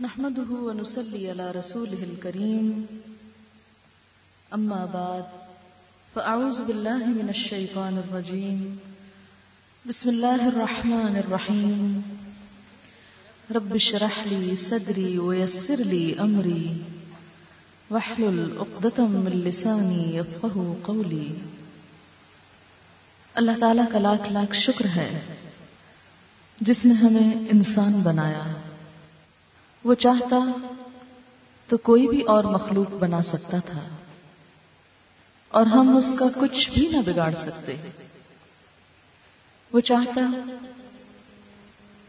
نحمده ونصلي على رسوله الكريم اما بعد فاعوذ بالله من الشيطان الرجيم بسم الله الرحمن الرحيم رب اشرح لي صدري ويسر لي امري واحلل عقدة من لساني يفقهوا قولي. اللہ تعالیٰ کا لاکھ لاکھ شکر ہے جس نے ہمیں انسان بنایا. وہ چاہتا تو کوئی بھی اور مخلوق بنا سکتا تھا اور ہم اس کا کچھ بھی نہ بگاڑ سکتے. وہ چاہتا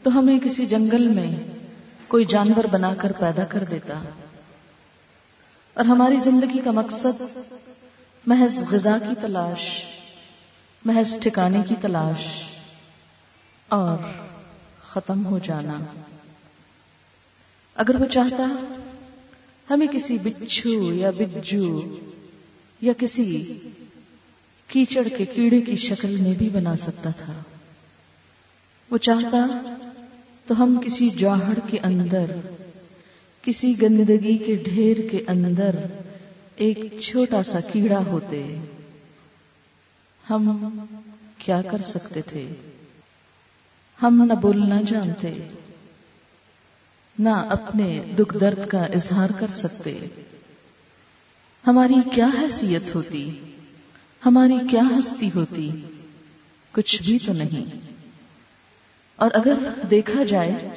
تو ہمیں کسی جنگل میں کوئی جانور بنا کر پیدا کر دیتا اور ہماری زندگی کا مقصد محض غذا کی تلاش، محض ٹھکانے کی تلاش اور ختم ہو جانا. اگر وہ چاہتا ہمیں کسی بچھو یا بجو یا کسی کیچڑ کے کیڑے کی شکل میں بھی بنا سکتا تھا. وہ چاہتا تو ہم کسی جوہر کے اندر، کسی گندگی کے ڈھیر کے اندر ایک چھوٹا سا کیڑا ہوتے. ہم کیا کر سکتے تھے؟ ہم نہ بولنا جانتے، نہ اپنے دکھ درد کا اظہار کر سکتے. ہماری کیا حیثیت ہوتی، ہماری کیا ہستی ہوتی؟ کچھ بھی تو نہیں. اور اگر دیکھا جائے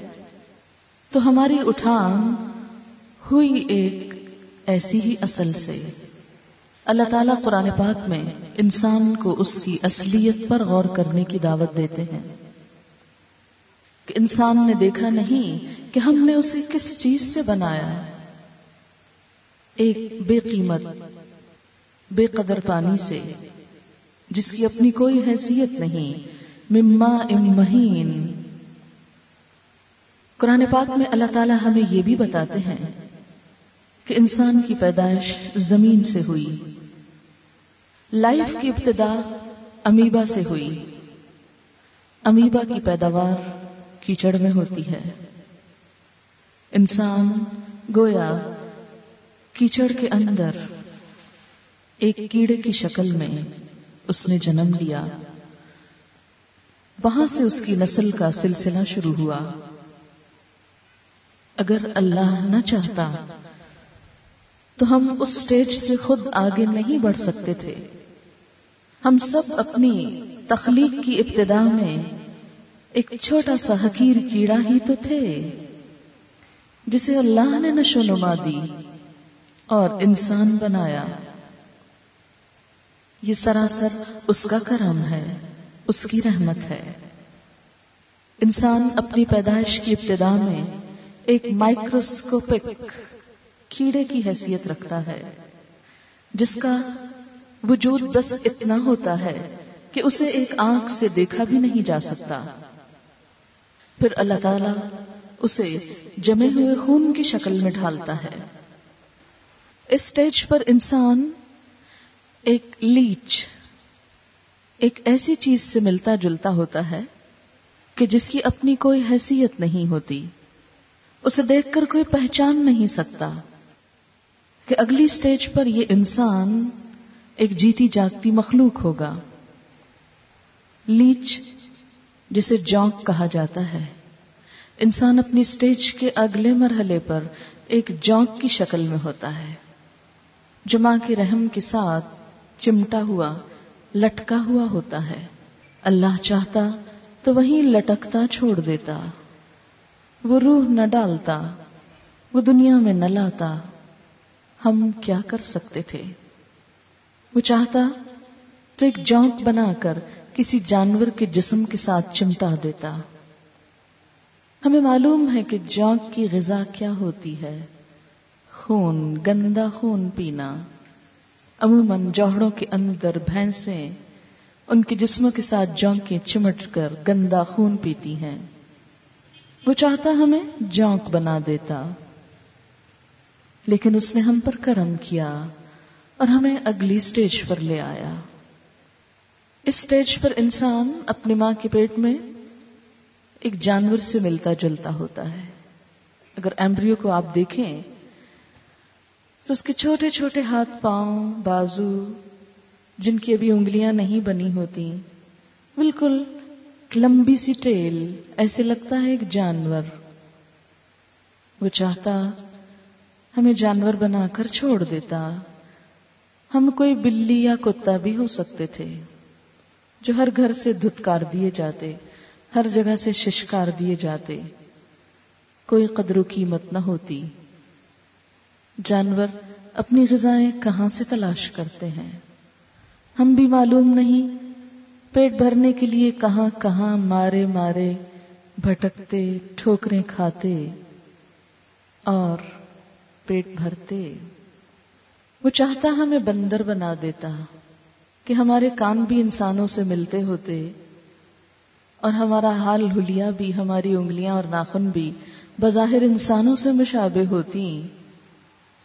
تو ہماری اٹھان ہوئی ایک ایسی ہی اصل سے. اللہ تعالیٰ قرآن پاک میں انسان کو اس کی اصلیت پر غور کرنے کی دعوت دیتے ہیں کہ انسان نے دیکھا نہیں کہ ہم نے اسے کس چیز سے بنایا. ایک بے قیمت، بے قدر پانی سے جس کی اپنی کوئی حیثیت نہیں. مما امہین. قرآن پاک میں اللہ تعالیٰ ہمیں یہ بھی بتاتے ہیں کہ انسان کی پیدائش زمین سے ہوئی، لائف کی ابتدا امیبا سے ہوئی. امیبا کی پیداوار کیچڑ میں ہوتی ہے. انسان گویا کیچڑ کے اندر ایک کیڑے کی شکل میں اس نے جنم لیا. وہاں سے اس کی نسل کا سلسلہ شروع ہوا. اگر اللہ نہ چاہتا تو ہم اس سٹیج سے خود آگے نہیں بڑھ سکتے تھے. ہم سب اپنی تخلیق کی ابتدا میں ایک چھوٹا سا حقیر کیڑا ہی تو تھے جسے اللہ نے نشو و نما دی اور انسان بنایا. یہ سراسر اس کا کرم ہے، اس کی رحمت ہے. انسان اپنی پیدائش کی ابتدا میں ایک مائکروسکوپک کیڑے کی حیثیت رکھتا ہے جس کا وجود بس اتنا ہوتا ہے کہ اسے ایک آنکھ سے دیکھا بھی نہیں جا سکتا. پھر اللہ تعالیٰ اسے جمے ہوئے خون کی شکل میں ڈھالتا ہے. اس سٹیج پر انسان ایک لیچ، ایک ایسی چیز سے ملتا جلتا ہوتا ہے کہ جس کی اپنی کوئی حیثیت نہیں ہوتی، اسے دیکھ کر کوئی پہچان نہیں سکتا کہ اگلی سٹیج پر یہ انسان ایک جیتی جاگتی مخلوق ہوگا۔ لیچ جسے جونک کہا جاتا ہے، انسان اپنی سٹیج کے اگلے مرحلے پر ایک جونک کی شکل میں ہوتا ہے، جو ماں کے رحم کے ساتھ چمٹا ہوا، لٹکا ہوا ہوتا ہے۔ اللہ چاہتا تو وہیں لٹکتا چھوڑ دیتا، وہ روح نہ ڈالتا، وہ دنیا میں نہ لاتا، ہم کیا کر سکتے تھے؟ وہ چاہتا تو ایک جونک بنا کر کسی جانور کے جسم کے ساتھ چمٹا دیتا۔ ہمیں معلوم ہے کہ جونک کی غذا کیا ہوتی ہے، خون، گندا خون پینا، عموماً جوہڑوں کے اندر بھینسیں ان کے جسموں کے ساتھ جونکیں چمٹ کر گندا خون پیتی ہیں۔ وہ چاہتا ہمیں جونک بنا دیتا، لیکن اس نے ہم پر کرم کیا اور ہمیں اگلی سٹیج پر لے آیا۔ اس سٹیج پر انسان اپنی ماں کے پیٹ میں ایک جانور سے ملتا جلتا ہوتا ہے۔ اگر ایمبریو کو آپ دیکھیں تو اس کے چھوٹے چھوٹے ہاتھ، پاؤں، بازو، جن کی ابھی انگلیاں نہیں بنی ہوتی، بالکل لمبی سی ٹیل، ایسے لگتا ہے ایک جانور۔ وہ چاہتا ہمیں جانور بنا کر چھوڑ دیتا، ہم کوئی بلی یا کتا بھی ہو سکتے تھے، جو ہر گھر سے دھتکار دیے جاتے، ہر جگہ سے ششکار دیے جاتے، کوئی قدر و قیمت نہ ہوتی۔ جانور اپنی غذائیں کہاں سے تلاش کرتے ہیں، ہم بھی معلوم نہیں پیٹ بھرنے کے لیے کہاں کہاں مارے مارے بھٹکتے، ٹھوکریں کھاتے اور پیٹ بھرتے۔ وہ چاہتا ہمیں بندر بنا دیتا کہ ہمارے کان بھی انسانوں سے ملتے ہوتے، اور ہمارا حال حلیہ بھی، ہماری انگلیاں اور ناخن بھی بظاہر انسانوں سے مشابہ ہوتی،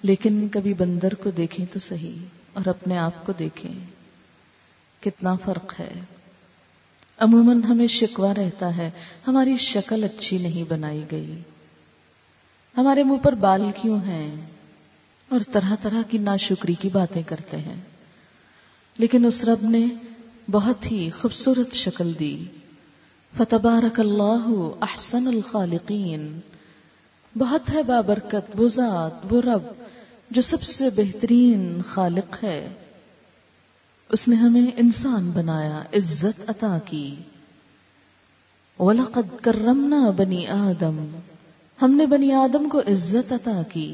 لیکن کبھی بندر کو دیکھیں تو صحیح اور اپنے آپ کو دیکھیں، کتنا فرق ہے۔ عموماً ہمیں شکوہ رہتا ہے، ہماری شکل اچھی نہیں بنائی گئی، ہمارے منہ پر بال کیوں ہیں، اور طرح طرح کی ناشکری کی باتیں کرتے ہیں۔ لیکن اس رب نے بہت ہی خوبصورت شکل دی، فتبارک اللہ احسن الخالقین۔ بہت ہے بابرکت وہ ذات، وہ رب جو سب سے بہترین خالق ہے۔ اس نے ہمیں انسان بنایا، عزت عطا کی۔ وَلَقَدْ كَرَّمْنَا بَنِي آدَم، ہم نے بنی آدم کو عزت عطا کی،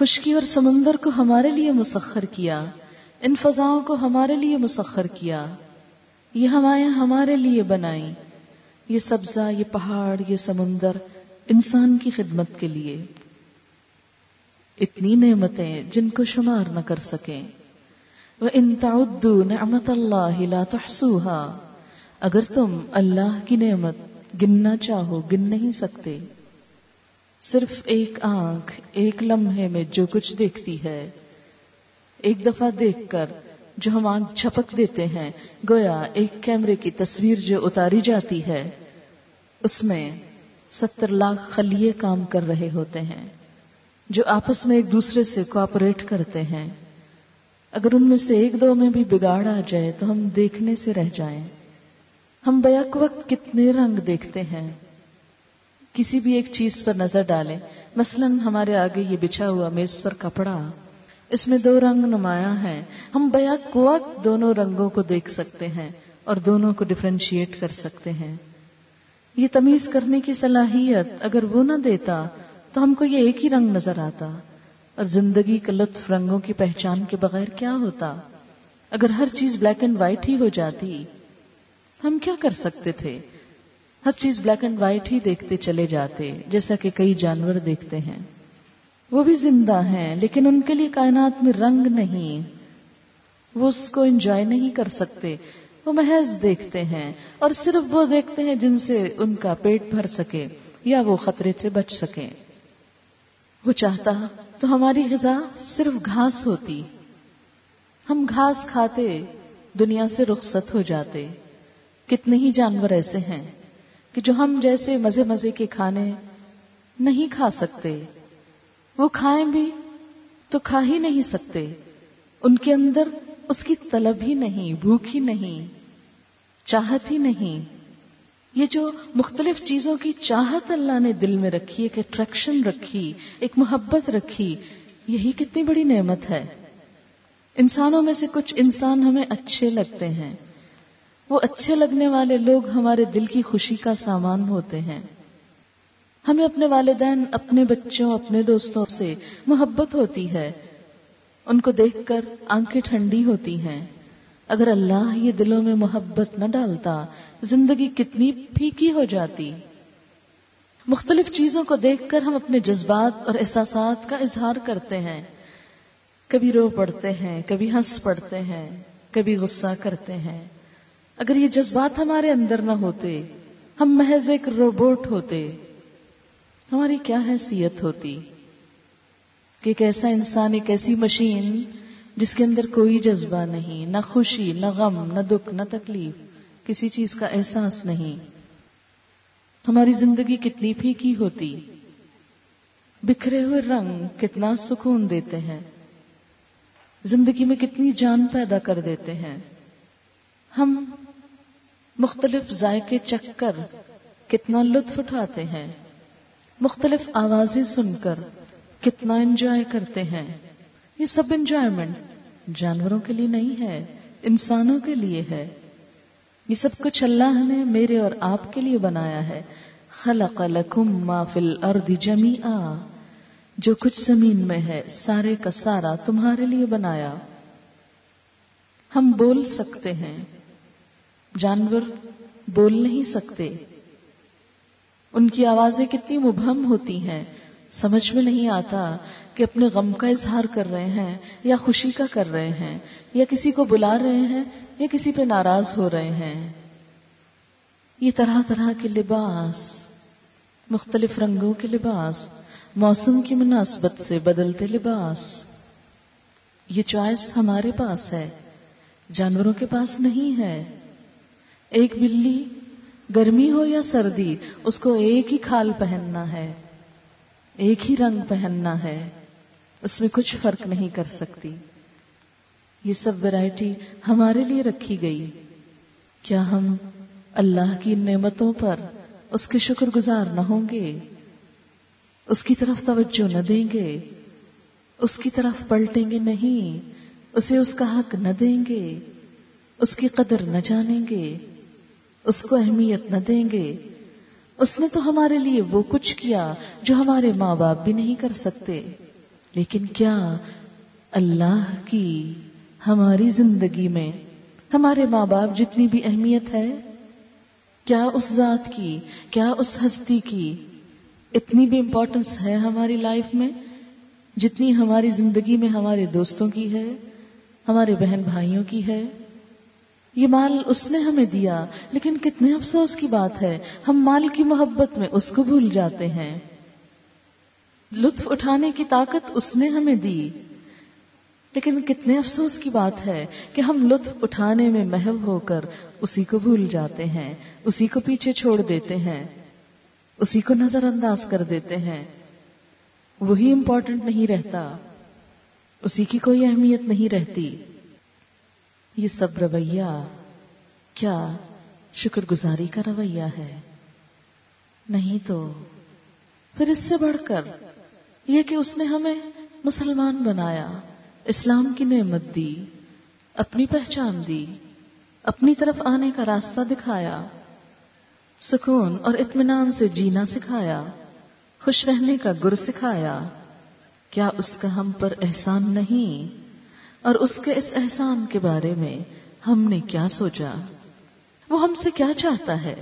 خشکی اور سمندر کو ہمارے لیے مسخر کیا، ان فضاؤں کو ہمارے لیے مسخر کیا، یہ ہوائیں ہمارے لیے بنائیں، یہ سبزہ، یہ پہاڑ، یہ سمندر، انسان کی خدمت کے لیے۔ اتنی نعمتیں جن کو شمار نہ کر سکیں۔ وَإِن تَعُدُّوا نِعْمَتَ اللَّهِ لَا تُحْصُوهَا، اگر تم اللہ کی نعمت گننا چاہو گن نہیں سکتے۔ صرف ایک آنکھ ایک لمحے میں جو کچھ دیکھتی ہے، ایک دفعہ دیکھ کر جو ہم آنکھ جھپک دیتے ہیں، گویا ایک کیمرے کی تصویر جو اتاری جاتی ہے، اس میں 70 لاکھ خلیے کام کر رہے ہوتے ہیں، جو آپس میں ایک دوسرے سے کوآپریٹ کرتے ہیں۔ اگر ان میں سے ایک دو میں بھی بگاڑ آ جائے تو ہم دیکھنے سے رہ جائیں۔ ہم بیک وقت کتنے رنگ دیکھتے ہیں، کسی بھی ایک چیز پر نظر ڈالیں، مثلا ہمارے آگے یہ بچھا ہوا میز پر کپڑا، اس میں 2 رنگ نمایاں ہیں، ہم بیک وقت دونوں رنگوں کو دیکھ سکتے ہیں اور دونوں کو ڈفرینشیٹ کر سکتے ہیں۔ یہ تمیز کرنے کی صلاحیت اگر وہ نہ دیتا تو ہم کو یہ ایک ہی رنگ نظر آتا، اور زندگی کا لطف رنگوں کی پہچان کے بغیر کیا ہوتا؟ اگر ہر چیز بلیک اینڈ وائٹ ہی ہو جاتی، ہم کیا کر سکتے تھے؟ ہر چیز بلیک اینڈ وائٹ ہی دیکھتے چلے جاتے، جیسا کہ کئی جانور دیکھتے ہیں۔ وہ بھی زندہ ہیں، لیکن ان کے لیے کائنات میں رنگ نہیں، وہ اس کو انجوائے نہیں کر سکتے، وہ محض دیکھتے ہیں، اور صرف وہ دیکھتے ہیں جن سے ان کا پیٹ بھر سکے یا وہ خطرے سے بچ سکیں۔ وہ چاہتا تو ہماری غذا صرف گھاس ہوتی، ہم گھاس کھاتے دنیا سے رخصت ہو جاتے۔ کتنے ہی جانور ایسے ہیں کہ جو ہم جیسے مزے مزے کے کھانے نہیں کھا سکتے، وہ کھائیں بھی تو کھا ہی نہیں سکتے، ان کے اندر اس کی طلب ہی نہیں، بھوک ہی نہیں، چاہت ہی نہیں۔ یہ جو مختلف چیزوں کی چاہت اللہ نے دل میں رکھی، ایک اٹریکشن رکھی، ایک محبت رکھی، یہی کتنی بڑی نعمت ہے۔ انسانوں میں سے کچھ انسان ہمیں اچھے لگتے ہیں، وہ اچھے لگنے والے لوگ ہمارے دل کی خوشی کا سامان ہوتے ہیں۔ ہمیں اپنے والدین، اپنے بچوں، اپنے دوستوں سے محبت ہوتی ہے، ان کو دیکھ کر آنکھیں ٹھنڈی ہوتی ہیں۔ اگر اللہ یہ دلوں میں محبت نہ ڈالتا، زندگی کتنی پھیکی ہو جاتی۔ مختلف چیزوں کو دیکھ کر ہم اپنے جذبات اور احساسات کا اظہار کرتے ہیں، کبھی رو پڑتے ہیں، کبھی ہنس پڑتے ہیں، کبھی غصہ کرتے ہیں۔ اگر یہ جذبات ہمارے اندر نہ ہوتے، ہم محض ایک روبوٹ ہوتے، ہماری کیا حیثیت ہوتی کہ ایک ایسا انسان، ایک ایسی مشین جس کے اندر کوئی جذبہ نہیں، نہ خوشی، نہ غم، نہ دکھ، نہ تکلیف، کسی چیز کا احساس نہیں۔ ہماری زندگی کتنی پھیکی ہوتی۔ بکھرے ہوئے رنگ کتنا سکون دیتے ہیں، زندگی میں کتنی جان پیدا کر دیتے ہیں۔ ہم مختلف ذائقے چکھ کر کتنا لطف اٹھاتے ہیں، مختلف آوازیں سن کر کتنا انجوائے کرتے ہیں۔ یہ سب انجوائمنٹ جانوروں کے لیے نہیں ہے، انسانوں کے لیے ہے۔ یہ سب کچھ اللہ نے میرے اور آپ کے لیے بنایا ہے۔ خلق لکم ما فی الارض جمیعا، جو کچھ زمین میں ہے سارے کا سارا تمہارے لیے بنایا۔ ہم بول سکتے ہیں، جانور بول نہیں سکتے، ان کی آوازیں کتنی مبہم ہوتی ہیں، سمجھ میں نہیں آتا کہ اپنے غم کا اظہار کر رہے ہیں یا خوشی کا کر رہے ہیں، یا کسی کو بلا رہے ہیں یا کسی پہ ناراض ہو رہے ہیں۔ یہ طرح طرح کے لباس، مختلف رنگوں کے لباس، موسم کی مناسبت سے بدلتے لباس، یہ چوائس ہمارے پاس ہے، جانوروں کے پاس نہیں ہے۔ ایک بلی گرمی ہو یا سردی، اس کو ایک ہی کھال پہننا ہے، ایک ہی رنگ پہننا ہے، اس میں کچھ فرق نہیں کر سکتی۔ یہ سب ورائٹی ہمارے لیے رکھی گئی۔ کیا ہم اللہ کی نعمتوں پر اس کے شکر گزار نہ ہوں گے؟ اس کی طرف توجہ نہ دیں گے؟ اس کی طرف پلٹیں گے نہیں؟ اسے اس کا حق نہ دیں گے؟ اس کی قدر نہ جانیں گے؟ اس کو اہمیت نہ دیں گے؟ اس نے تو ہمارے لیے وہ کچھ کیا جو ہمارے ماں باپ بھی نہیں کر سکتے، لیکن کیا اللہ کی ہماری زندگی میں ہمارے ماں باپ جتنی بھی اہمیت ہے؟ کیا اس ذات کی، کیا اس ہستی کی اتنی بھی امپورٹنس ہے ہماری لائف میں جتنی ہماری زندگی میں ہمارے دوستوں کی ہے، ہمارے بہن بھائیوں کی ہے؟ یہ مال اس نے ہمیں دیا، لیکن کتنے افسوس کی بات ہے، ہم مال کی محبت میں اس کو بھول جاتے ہیں۔ لطف اٹھانے کی طاقت اس نے ہمیں دی، لیکن کتنے افسوس کی بات ہے کہ ہم لطف اٹھانے میں محو ہو کر اسی کو بھول جاتے ہیں، اسی کو پیچھے چھوڑ دیتے ہیں، اسی کو نظر انداز کر دیتے ہیں۔ وہی امپورٹنٹ نہیں رہتا، اسی کی کوئی اہمیت نہیں رہتی۔ یہ سب رویہ کیا شکر گزاری کا رویہ ہے؟ نہیں تو پھر اس سے بڑھ کر یہ کہ اس نے ہمیں مسلمان بنایا، اسلام کی نعمت دی، اپنی پہچان دی، اپنی طرف آنے کا راستہ دکھایا، سکون اور اطمینان سے جینا سکھایا، خوش رہنے کا گر سکھایا۔ کیا اس کا ہم پر احسان نہیں؟ اور اس کے اس احسان کے بارے میں ہم نے کیا سوچا؟ وہ ہم سے کیا چاہتا ہے؟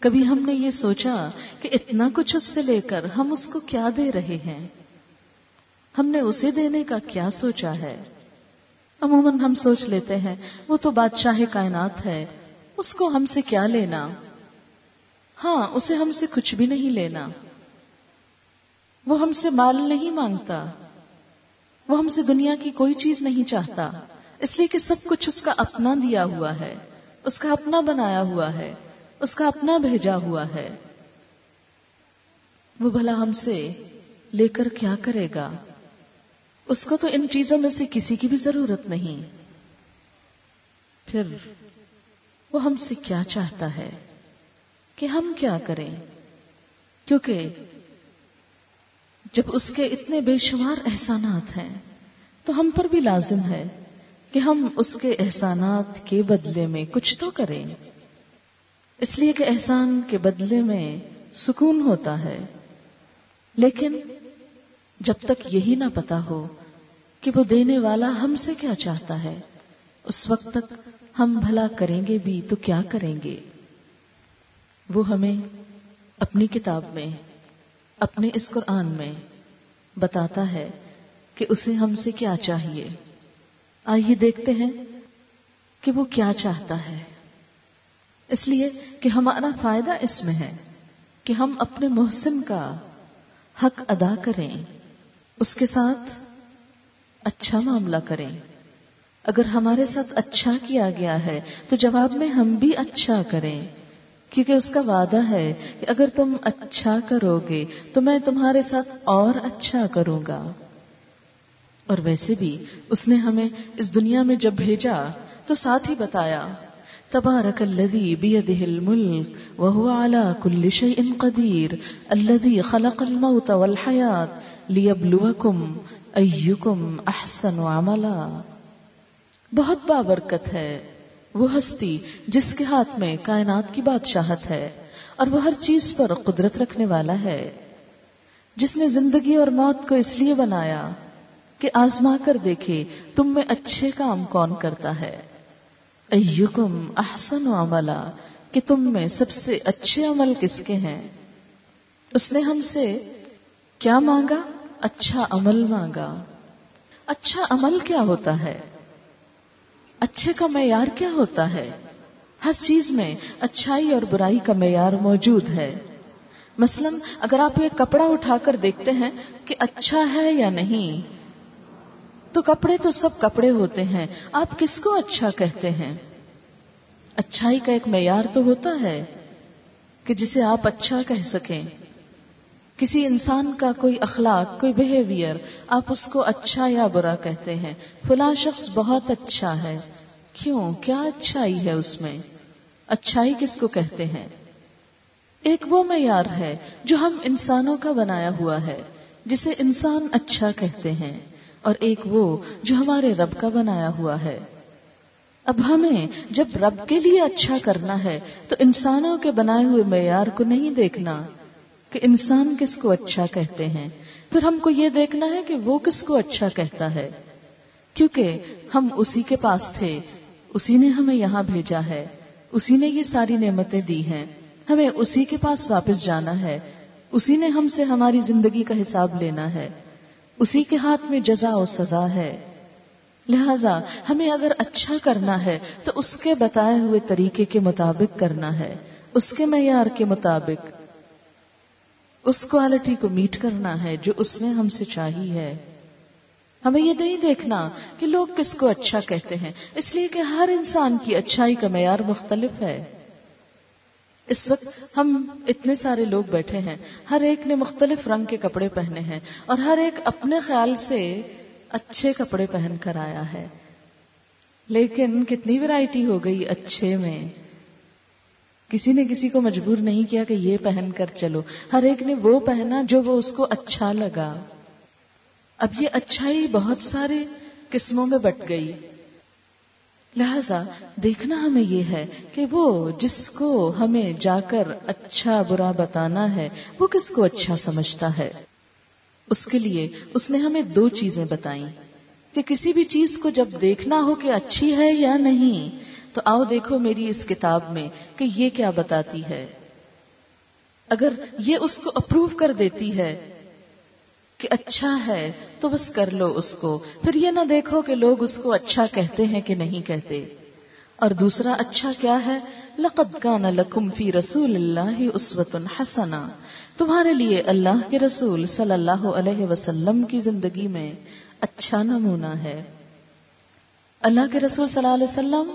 کبھی ہم نے یہ سوچا کہ اتنا کچھ اس سے لے کر ہم اس کو کیا دے رہے ہیں؟ ہم نے اسے دینے کا کیا سوچا ہے؟ عموماً ہم سوچ لیتے ہیں وہ تو بادشاہ کائنات ہے، اس کو ہم سے کیا لینا، ہاں اسے ہم سے کچھ بھی نہیں لینا۔ وہ ہم سے مال نہیں مانگتا، وہ ہم سے دنیا کی کوئی چیز نہیں چاہتا، اس لیے کہ سب کچھ اس کا اپنا دیا ہوا ہے، اس کا اپنا بنایا ہوا ہے، اس کا اپنا بھیجا ہوا ہے۔ وہ بھلا ہم سے لے کر کیا کرے گا؟ اس کو تو ان چیزوں میں سے کسی کی بھی ضرورت نہیں۔ پھر وہ ہم سے کیا چاہتا ہے کہ ہم کیا کریں؟ کیونکہ جب اس کے اتنے بے شمار احسانات ہیں تو ہم پر بھی لازم ہے کہ ہم اس کے احسانات کے بدلے میں کچھ تو کریں، اس لیے کہ احسان کے بدلے میں سکون ہوتا ہے۔ لیکن جب تک یہی نہ پتا ہو کہ وہ دینے والا ہم سے کیا چاہتا ہے، اس وقت تک ہم بھلا کریں گے بھی تو کیا کریں گے؟ وہ ہمیں اپنی کتاب میں، اپنے اس قرآن میں بتاتا ہے کہ اسے ہم سے کیا چاہیے۔ آئیے دیکھتے ہیں کہ وہ کیا چاہتا ہے، اس لیے کہ ہمارا فائدہ اس میں ہے کہ ہم اپنے محسن کا حق ادا کریں، اس کے ساتھ اچھا معاملہ کریں۔ اگر ہمارے ساتھ اچھا کیا گیا ہے تو جواب میں ہم بھی اچھا کریں، کیونکہ اس کا وعدہ ہے کہ اگر تم اچھا کرو گے تو میں تمہارے ساتھ اور اچھا کروں گا۔ اور ویسے بھی اس نے ہمیں اس دنیا میں جب بھیجا تو ساتھ ہی بتایا، تبارک الذی بیدہ الملک وہو علی کل شیء قدیر الذی خلق الموت والحیات لیبلوکم ایکم احسن عملا۔ بہت بابرکت ہے وہ ہستی جس کے ہاتھ میں کائنات کی بادشاہت ہے، اور وہ ہر چیز پر قدرت رکھنے والا ہے، جس نے زندگی اور موت کو اس لیے بنایا کہ آزما کر دیکھے تم میں اچھے کام کون کرتا ہے، ایکم احسن عملا، کہ تم میں سب سے اچھے عمل کس کے ہیں۔ اس نے ہم سے کیا مانگا؟ اچھا عمل مانگا۔ اچھا عمل کیا ہوتا ہے؟ اچھے کا معیار کیا ہوتا ہے؟ ہر چیز میں اچھائی اور برائی کا معیار موجود ہے۔ مثلاً اگر آپ یہ کپڑا اٹھا کر دیکھتے ہیں کہ اچھا ہے یا نہیں، تو کپڑے تو سب کپڑے ہوتے ہیں، آپ کس کو اچھا کہتے ہیں؟ اچھائی کا ایک معیار تو ہوتا ہے کہ جسے آپ اچھا کہہ سکیں۔ کسی انسان کا کوئی اخلاق، کوئی بیہیویئر، آپ اس کو اچھا یا برا کہتے ہیں، فلاں شخص بہت اچھا ہے، کیوں؟ کیا اچھائی ہے اس میں؟ اچھائی کس کو کہتے ہیں؟ ایک وہ معیار ہے جو ہم انسانوں کا بنایا ہوا ہے، جسے انسان اچھا کہتے ہیں، اور ایک وہ جو ہمارے رب کا بنایا ہوا ہے۔ اب ہمیں جب رب کے لیے اچھا کرنا ہے تو انسانوں کے بنائے ہوئے معیار کو نہیں دیکھنا کہ انسان کس کو اچھا کہتے ہیں، پھر ہم کو یہ دیکھنا ہے کہ وہ کس کو اچھا کہتا ہے، کیونکہ ہم اسی کے پاس تھے، اسی نے ہمیں یہاں بھیجا ہے، اسی نے یہ ساری نعمتیں دی ہیں، ہمیں اسی کے پاس واپس جانا ہے، اسی نے ہم سے ہماری زندگی کا حساب لینا ہے، اسی کے ہاتھ میں جزا و سزا ہے۔ لہذا ہمیں اگر اچھا کرنا ہے تو اس کے بتائے ہوئے طریقے کے مطابق کرنا ہے، اس کے معیار کے مطابق، اس کوالٹی کو میٹ کرنا ہے جو اس نے ہم سے چاہی ہے۔ ہمیں یہ نہیں دیکھنا کہ لوگ کس کو اچھا کہتے ہیں، اس لیے کہ ہر انسان کی اچھائی کا معیار مختلف ہے۔ اس وقت ہم اتنے سارے لوگ بیٹھے ہیں، ہر ایک نے مختلف رنگ کے کپڑے پہنے ہیں، اور ہر ایک اپنے خیال سے اچھے کپڑے پہن کر آیا ہے، لیکن کتنی ورائٹی ہو گئی اچھے میں۔ کسی نے کسی کو مجبور نہیں کیا کہ یہ پہن کر چلو، ہر ایک نے وہ پہنا جو وہ اس کو اچھا لگا۔ اب یہ اچھائی بہت سارے قسموں میں بٹ گئی۔ لہذا دیکھنا ہمیں یہ ہے کہ وہ جس کو ہمیں جا کر اچھا برا بتانا ہے، وہ کس کو اچھا سمجھتا ہے۔ اس کے لیے اس نے ہمیں دو چیزیں بتائیں کہ کسی بھی چیز کو جب دیکھنا ہو کہ اچھی ہے یا نہیں، تو آؤ دیکھو میری اس کتاب میں کہ یہ کیا بتاتی ہے۔ اگر یہ اس کو اپروو کر دیتی ہے کہ اچھا ہے تو بس کر لو اس کو، پھر یہ نہ دیکھو کہ لوگ اس کو اچھا کہتے ہیں کہ نہیں کہتے۔ اور دوسرا اچھا کیا ہے؟ لَقَدْ كَانَ لَكُمْ فِي رَسُولِ اللَّهِ أُسْوَةٌ حَسَنَةٌ، تمہارے لیے اللہ کے رسول صلی اللہ علیہ وسلم کی زندگی میں اچھا نمونہ ہے۔ اللہ کے رسول صلی اللہ علیہ وسلم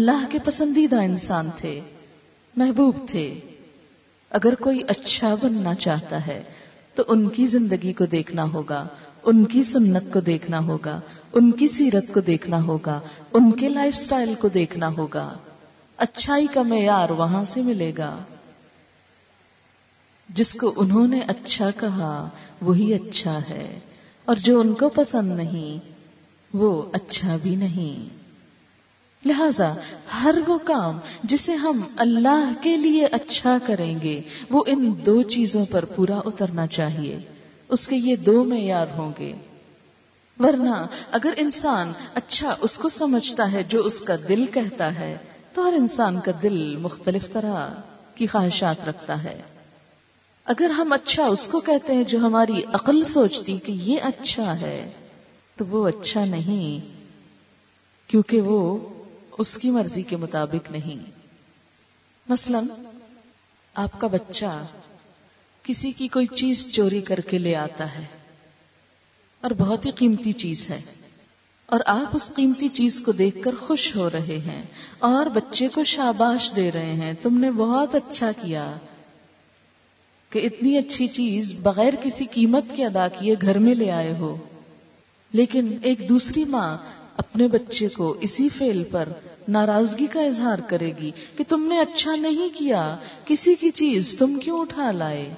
اللہ کے پسندیدہ انسان تھے، محبوب تھے۔ اگر کوئی اچھا بننا چاہتا ہے تو ان کی زندگی کو دیکھنا ہوگا، ان کی سنت کو دیکھنا ہوگا، ان کی سیرت کو دیکھنا ہوگا، ان کے لائف سٹائل کو دیکھنا ہوگا۔ اچھائی کا معیار وہاں سے ملے گا۔ جس کو انہوں نے اچھا کہا وہی اچھا ہے، اور جو ان کو پسند نہیں وہ اچھا بھی نہیں۔ لہذا ہر وہ کام جسے ہم اللہ کے لیے اچھا کریں گے وہ ان دو چیزوں پر پورا اترنا چاہیے، اس کے یہ دو معیار ہوں گے۔ ورنہ اگر انسان اچھا اس کو سمجھتا ہے جو اس کا دل کہتا ہے، تو ہر انسان کا دل مختلف طرح کی خواہشات رکھتا ہے۔ اگر ہم اچھا اس کو کہتے ہیں جو ہماری عقل سوچتی کہ یہ اچھا ہے، تو وہ اچھا نہیں، کیونکہ وہ اس کی مرضی کے مطابق نہیں۔ مثلا آپ کا بچہ کسی کی کوئی چیز چوری کر کے لے آتا ہے، اور بہت ہی قیمتی چیز ہے، اور آپ اس قیمتی چیز کو دیکھ کر خوش ہو رہے ہیں اور بچے کو شاباش دے رہے ہیں، تم نے بہت اچھا کیا کہ اتنی اچھی چیز بغیر کسی قیمت کے ادا کیے گھر میں لے آئے ہو۔ لیکن ایک دوسری ماں اپنے بچے کو اسی فعل پر ناراضگی کا اظہار کرے گی کہ تم نے اچھا نہیں کیا، کسی کی چیز تم کیوں اٹھا لائے،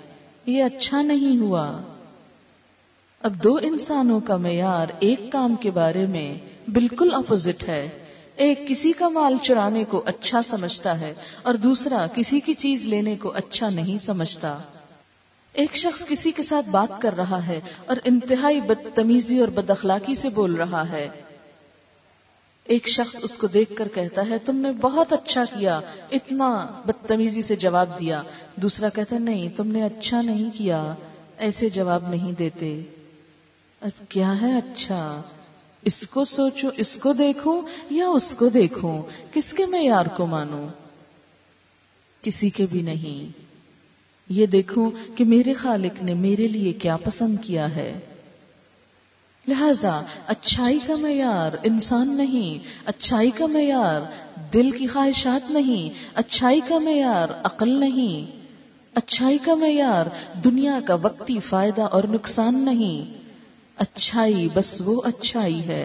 یہ اچھا نہیں ہوا۔ اب دو انسانوں کا معیار ایک کام کے بارے میں بالکل اپوزٹ ہے۔ ایک کسی کا مال چرانے کو اچھا سمجھتا ہے، اور دوسرا کسی کی چیز لینے کو اچھا نہیں سمجھتا۔ ایک شخص کسی کے ساتھ بات کر رہا ہے اور انتہائی بدتمیزی اور بد اخلاقی سے بول رہا ہے، ایک شخص اس کو دیکھ کر کہتا ہے تم نے بہت اچھا کیا، اتنا بدتمیزی سے جواب دیا۔ دوسرا کہتا ہے نہیں، تم نے اچھا نہیں کیا، ایسے جواب نہیں دیتے۔ اب کیا ہے اچھا؟ اس کو سوچو، اس کو دیکھو یا اس کو دیکھو، کس کے معیار کو مانو؟ کسی کے بھی نہیں۔ یہ دیکھوں کہ میرے خالق نے میرے لیے کیا پسند کیا ہے۔ لہذا اچھائی کا معیار انسان نہیں، اچھائی کا معیار دل کی خواہشات نہیں، اچھائی کا معیار عقل نہیں، اچھائی کا معیار دنیا کا وقتی فائدہ اور نقصان نہیں۔ اچھائی بس وہ اچھائی ہے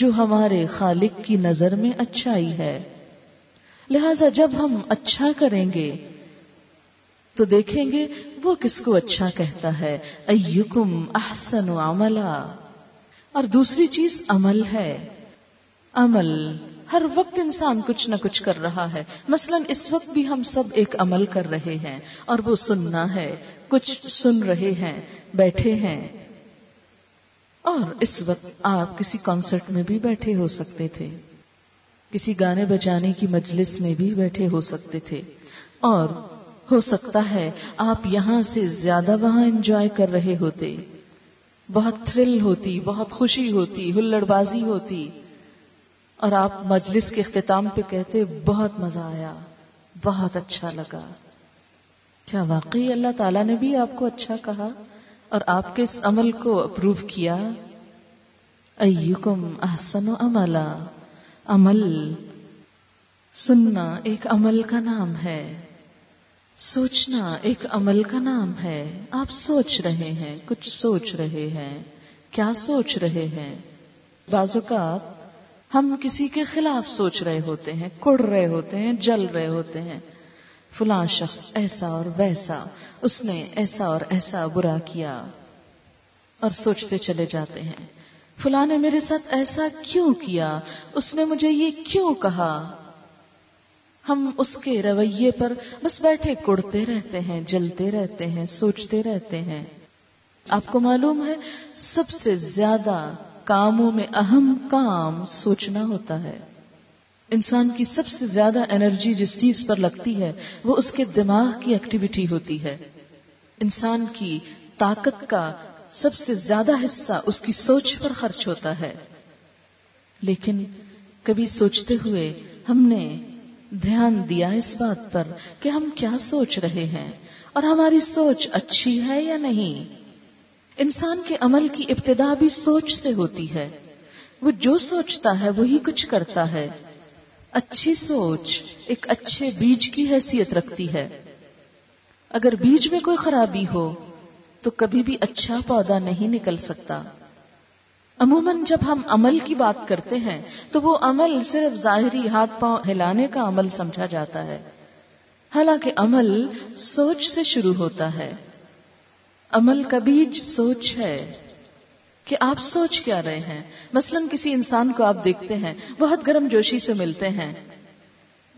جو ہمارے خالق کی نظر میں اچھائی ہے۔ لہذا جب ہم اچھا کریں گے تو دیکھیں گے وہ کس کو اچھا کہتا ہے، ایکم احسن عملا۔ اور دوسری چیز عمل ہے۔ عمل ہر وقت انسان کچھ نہ کچھ کر رہا ہے، مثلا اس وقت بھی ہم سب ایک عمل کر رہے ہیں، اور وہ سننا ہے، کچھ سن رہے ہیں، بیٹھے ہیں، اور اس وقت آپ کسی کانسرٹ میں بھی بیٹھے ہو سکتے تھے، کسی گانے بجانے کی مجلس میں بھی بیٹھے ہو سکتے تھے، اور ہو سکتا ہے آپ یہاں سے زیادہ وہاں انجوائے کر رہے ہوتے، بہت تھرل ہوتی، بہت خوشی ہوتی، ہلڑ بازی ہوتی، اور آپ مجلس کے اختتام پہ کہتے بہت مزہ آیا، بہت اچھا لگا۔ کیا واقعی اللہ تعالیٰ نے بھی آپ کو اچھا کہا اور آپ کے اس عمل کو اپروو کیا؟ ایکم احسن عملا۔ عمل سننا ایک عمل کا نام ہے، سوچنا ایک عمل کا نام ہے۔ آپ سوچ رہے ہیں، کچھ سوچ رہے ہیں، کیا سوچ رہے ہیں؟ بعض اوقات ہم کسی کے خلاف سوچ رہے ہوتے ہیں، کڑ رہے ہوتے ہیں، جل رہے ہوتے ہیں، فلاں شخص ایسا اور ویسا، اس نے ایسا اور ایسا برا کیا، اور سوچتے چلے جاتے ہیں فلاں نے میرے ساتھ ایسا کیوں کیا، اس نے مجھے یہ کیوں کہا۔ ہم اس کے رویے پر بس بیٹھے کڑتے رہتے ہیں، جلتے رہتے ہیں، سوچتے رہتے ہیں۔ آپ کو معلوم ہے سب سے زیادہ کاموں میں اہم کام سوچنا ہوتا ہے۔ انسان کی سب سے زیادہ انرجی جس چیز پر لگتی ہے وہ اس کے دماغ کی ایکٹیویٹی ہوتی ہے۔ انسان کی طاقت کا سب سے زیادہ حصہ اس کی سوچ پر خرچ ہوتا ہے۔ لیکن کبھی سوچتے ہوئے ہم نے دھیان دیا اس بات پر کہ ہم کیا سوچ رہے ہیں اور ہماری سوچ اچھی ہے یا نہیں؟ انسان کے عمل کی ابتدا بھی سوچ سے ہوتی ہے، وہ جو سوچتا ہے وہی کچھ کرتا ہے۔ اچھی سوچ ایک اچھے بیج کی حیثیت رکھتی ہے، اگر بیج میں کوئی خرابی ہو تو کبھی بھی اچھا پودا نہیں نکل سکتا۔ عموماً جب ہم عمل کی بات کرتے ہیں تو وہ عمل صرف ظاہری ہاتھ پاؤں ہلانے کا عمل سمجھا جاتا ہے، حالانکہ عمل سوچ سے شروع ہوتا ہے۔ عمل کا بیج سوچ ہے کہ آپ سوچ کیا رہے ہیں۔ مثلاً کسی انسان کو آپ دیکھتے ہیں، بہت گرم جوشی سے ملتے ہیں،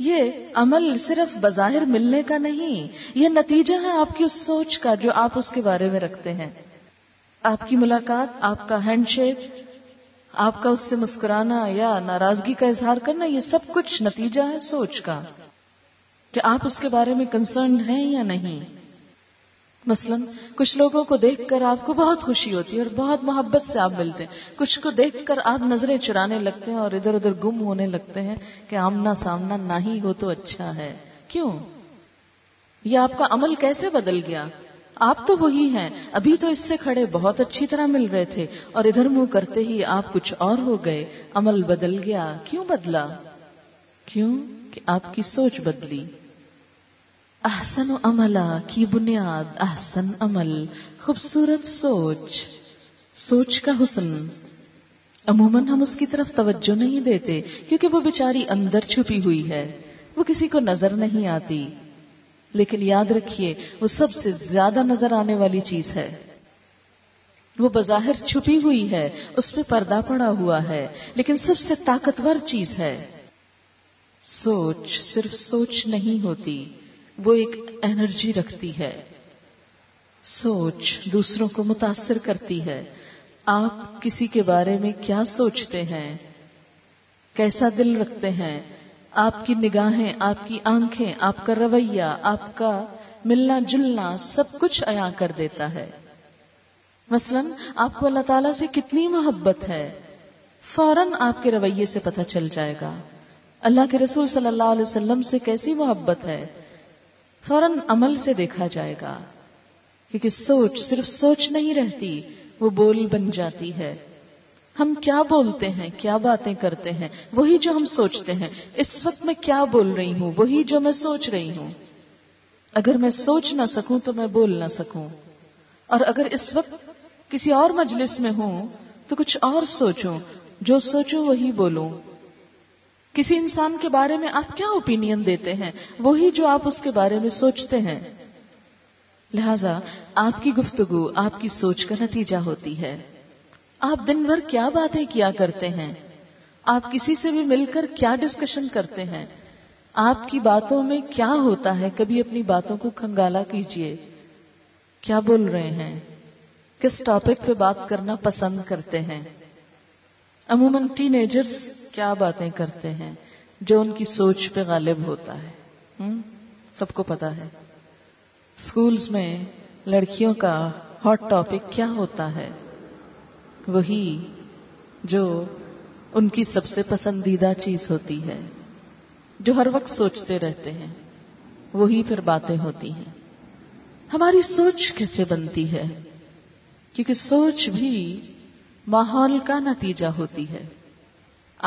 یہ عمل صرف بظاہر ملنے کا نہیں، یہ نتیجہ ہے آپ کی اس سوچ کا جو آپ اس کے بارے میں رکھتے ہیں۔ آپ کی ملاقات، آپ کا ہینڈ شیک، آپ کا اس سے مسکرانا یا ناراضگی کا اظہار کرنا، یہ سب کچھ نتیجہ ہے سوچ کا کہ آپ اس کے بارے میں کنسرنڈ ہیں یا نہیں۔ مثلا کچھ لوگوں کو دیکھ کر آپ کو بہت خوشی ہوتی ہے اور بہت محبت سے آپ ملتے ہیں، کچھ کو دیکھ کر آپ نظریں چرانے لگتے ہیں اور ادھر ادھر گم ہونے لگتے ہیں کہ آمنا سامنا نہ ہی ہو تو اچھا ہے۔ کیوں؟ یہ آپ کا عمل کیسے بدل گیا؟ آپ تو وہی ہیں، ابھی تو اس سے کھڑے بہت اچھی طرح مل رہے تھے اور ادھر منہ کرتے ہی آپ کچھ اور ہو گئے۔ عمل بدل گیا۔ کیوں بدلا؟ کیوں کہ آپ کی سوچ بدلی۔ احسن عملا کی بنیاد احسن عمل، خوبصورت سوچ، سوچ کا حسن۔ عموماً ہم اس کی طرف توجہ نہیں دیتے کیونکہ وہ بیچاری اندر چھپی ہوئی ہے، وہ کسی کو نظر نہیں آتی، لیکن یاد رکھیے وہ سب سے زیادہ نظر آنے والی چیز ہے۔ وہ بظاہر چھپی ہوئی ہے، اس پہ پردہ پڑا ہوا ہے، لیکن سب سے طاقتور چیز ہے۔ سوچ صرف سوچ نہیں ہوتی، وہ ایک انرجی رکھتی ہے۔ سوچ دوسروں کو متاثر کرتی ہے۔ آپ کسی کے بارے میں کیا سوچتے ہیں، کیسا دل رکھتے ہیں، آپ کی نگاہیں، آپ کی آنکھیں، آپ کا رویہ، آپ کا ملنا جلنا سب کچھ عیاں کر دیتا ہے۔ مثلاً آپ کو اللہ تعالیٰ سے کتنی محبت ہے، فوراً آپ کے رویے سے پتہ چل جائے گا۔ اللہ کے رسول صلی اللہ علیہ وسلم سے کیسی محبت ہے، فوراً عمل سے دیکھا جائے گا، کیونکہ سوچ صرف سوچ نہیں رہتی، وہ بول بن جاتی ہے۔ ہم کیا بولتے ہیں، کیا باتیں کرتے ہیں، وہی جو ہم سوچتے ہیں۔ اس وقت میں کیا بول رہی ہوں، وہی جو میں سوچ رہی ہوں۔ اگر میں سوچ نہ سکوں تو میں بول نہ سکوں، اور اگر اس وقت کسی اور مجلس میں ہوں تو کچھ اور سوچوں، جو سوچوں وہی بولوں۔ کسی انسان کے بارے میں آپ کیا اوپینین دیتے ہیں، وہی جو آپ اس کے بارے میں سوچتے ہیں۔ لہذا آپ کی گفتگو آپ کی سوچ کا نتیجہ ہوتی ہے۔ آپ دن بھر کیا باتیں کیا کرتے ہیں، آپ کسی سے بھی مل کر کیا ڈسکشن کرتے ہیں، آپ کی باتوں میں کیا ہوتا ہے۔ کبھی اپنی باتوں کو کھنگالا کیجئے، کیا بول رہے ہیں، کس ٹاپک پہ بات کرنا پسند کرتے ہیں۔ عموماً ٹین ایجرز کیا باتیں کرتے ہیں جو ان کی سوچ پہ غالب ہوتا ہے، سب کو پتا ہے۔ سکولز میں لڑکیوں کا ہاٹ ٹاپک کیا ہوتا ہے، وہی جو ان کی سب سے پسندیدہ چیز ہوتی ہے، جو ہر وقت سوچتے رہتے ہیں، وہی پھر باتیں ہوتی ہیں۔ ہماری سوچ کیسے بنتی ہے، کیونکہ سوچ بھی ماحول کا نتیجہ ہوتی ہے۔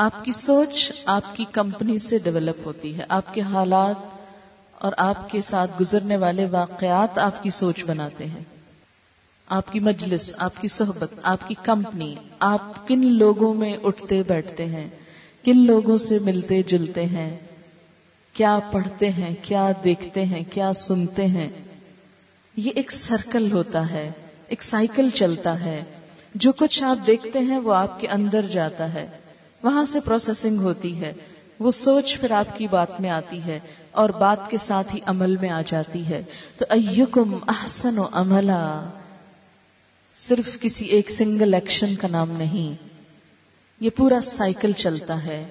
آپ کی سوچ آپ کی کمپنی سے ڈیولپ ہوتی ہے، آپ کے حالات اور آپ کے ساتھ گزرنے والے واقعات آپ کی سوچ بناتے ہیں۔ آپ کی مجلس، آپ کی صحبت، آپ کی کمپنی، آپ کن لوگوں میں اٹھتے بیٹھتے ہیں، کن لوگوں سے ملتے جلتے ہیں، کیا پڑھتے ہیں، کیا دیکھتے ہیں، کیا سنتے ہیں، یہ ایک سرکل ہوتا ہے، ایک سائیکل چلتا ہے۔ جو کچھ آپ دیکھتے ہیں وہ آپ کے اندر جاتا ہے، وہاں سے پروسیسنگ ہوتی ہے، وہ سوچ پھر آپ کی بات میں آتی ہے اور بات کے ساتھ ہی عمل میں آ جاتی ہے۔ تو ایکم احسن عملا صرف کسی ایک سنگل ایکشن کا نام نہیں، یہ پورا سائیکل چلتا ہے۔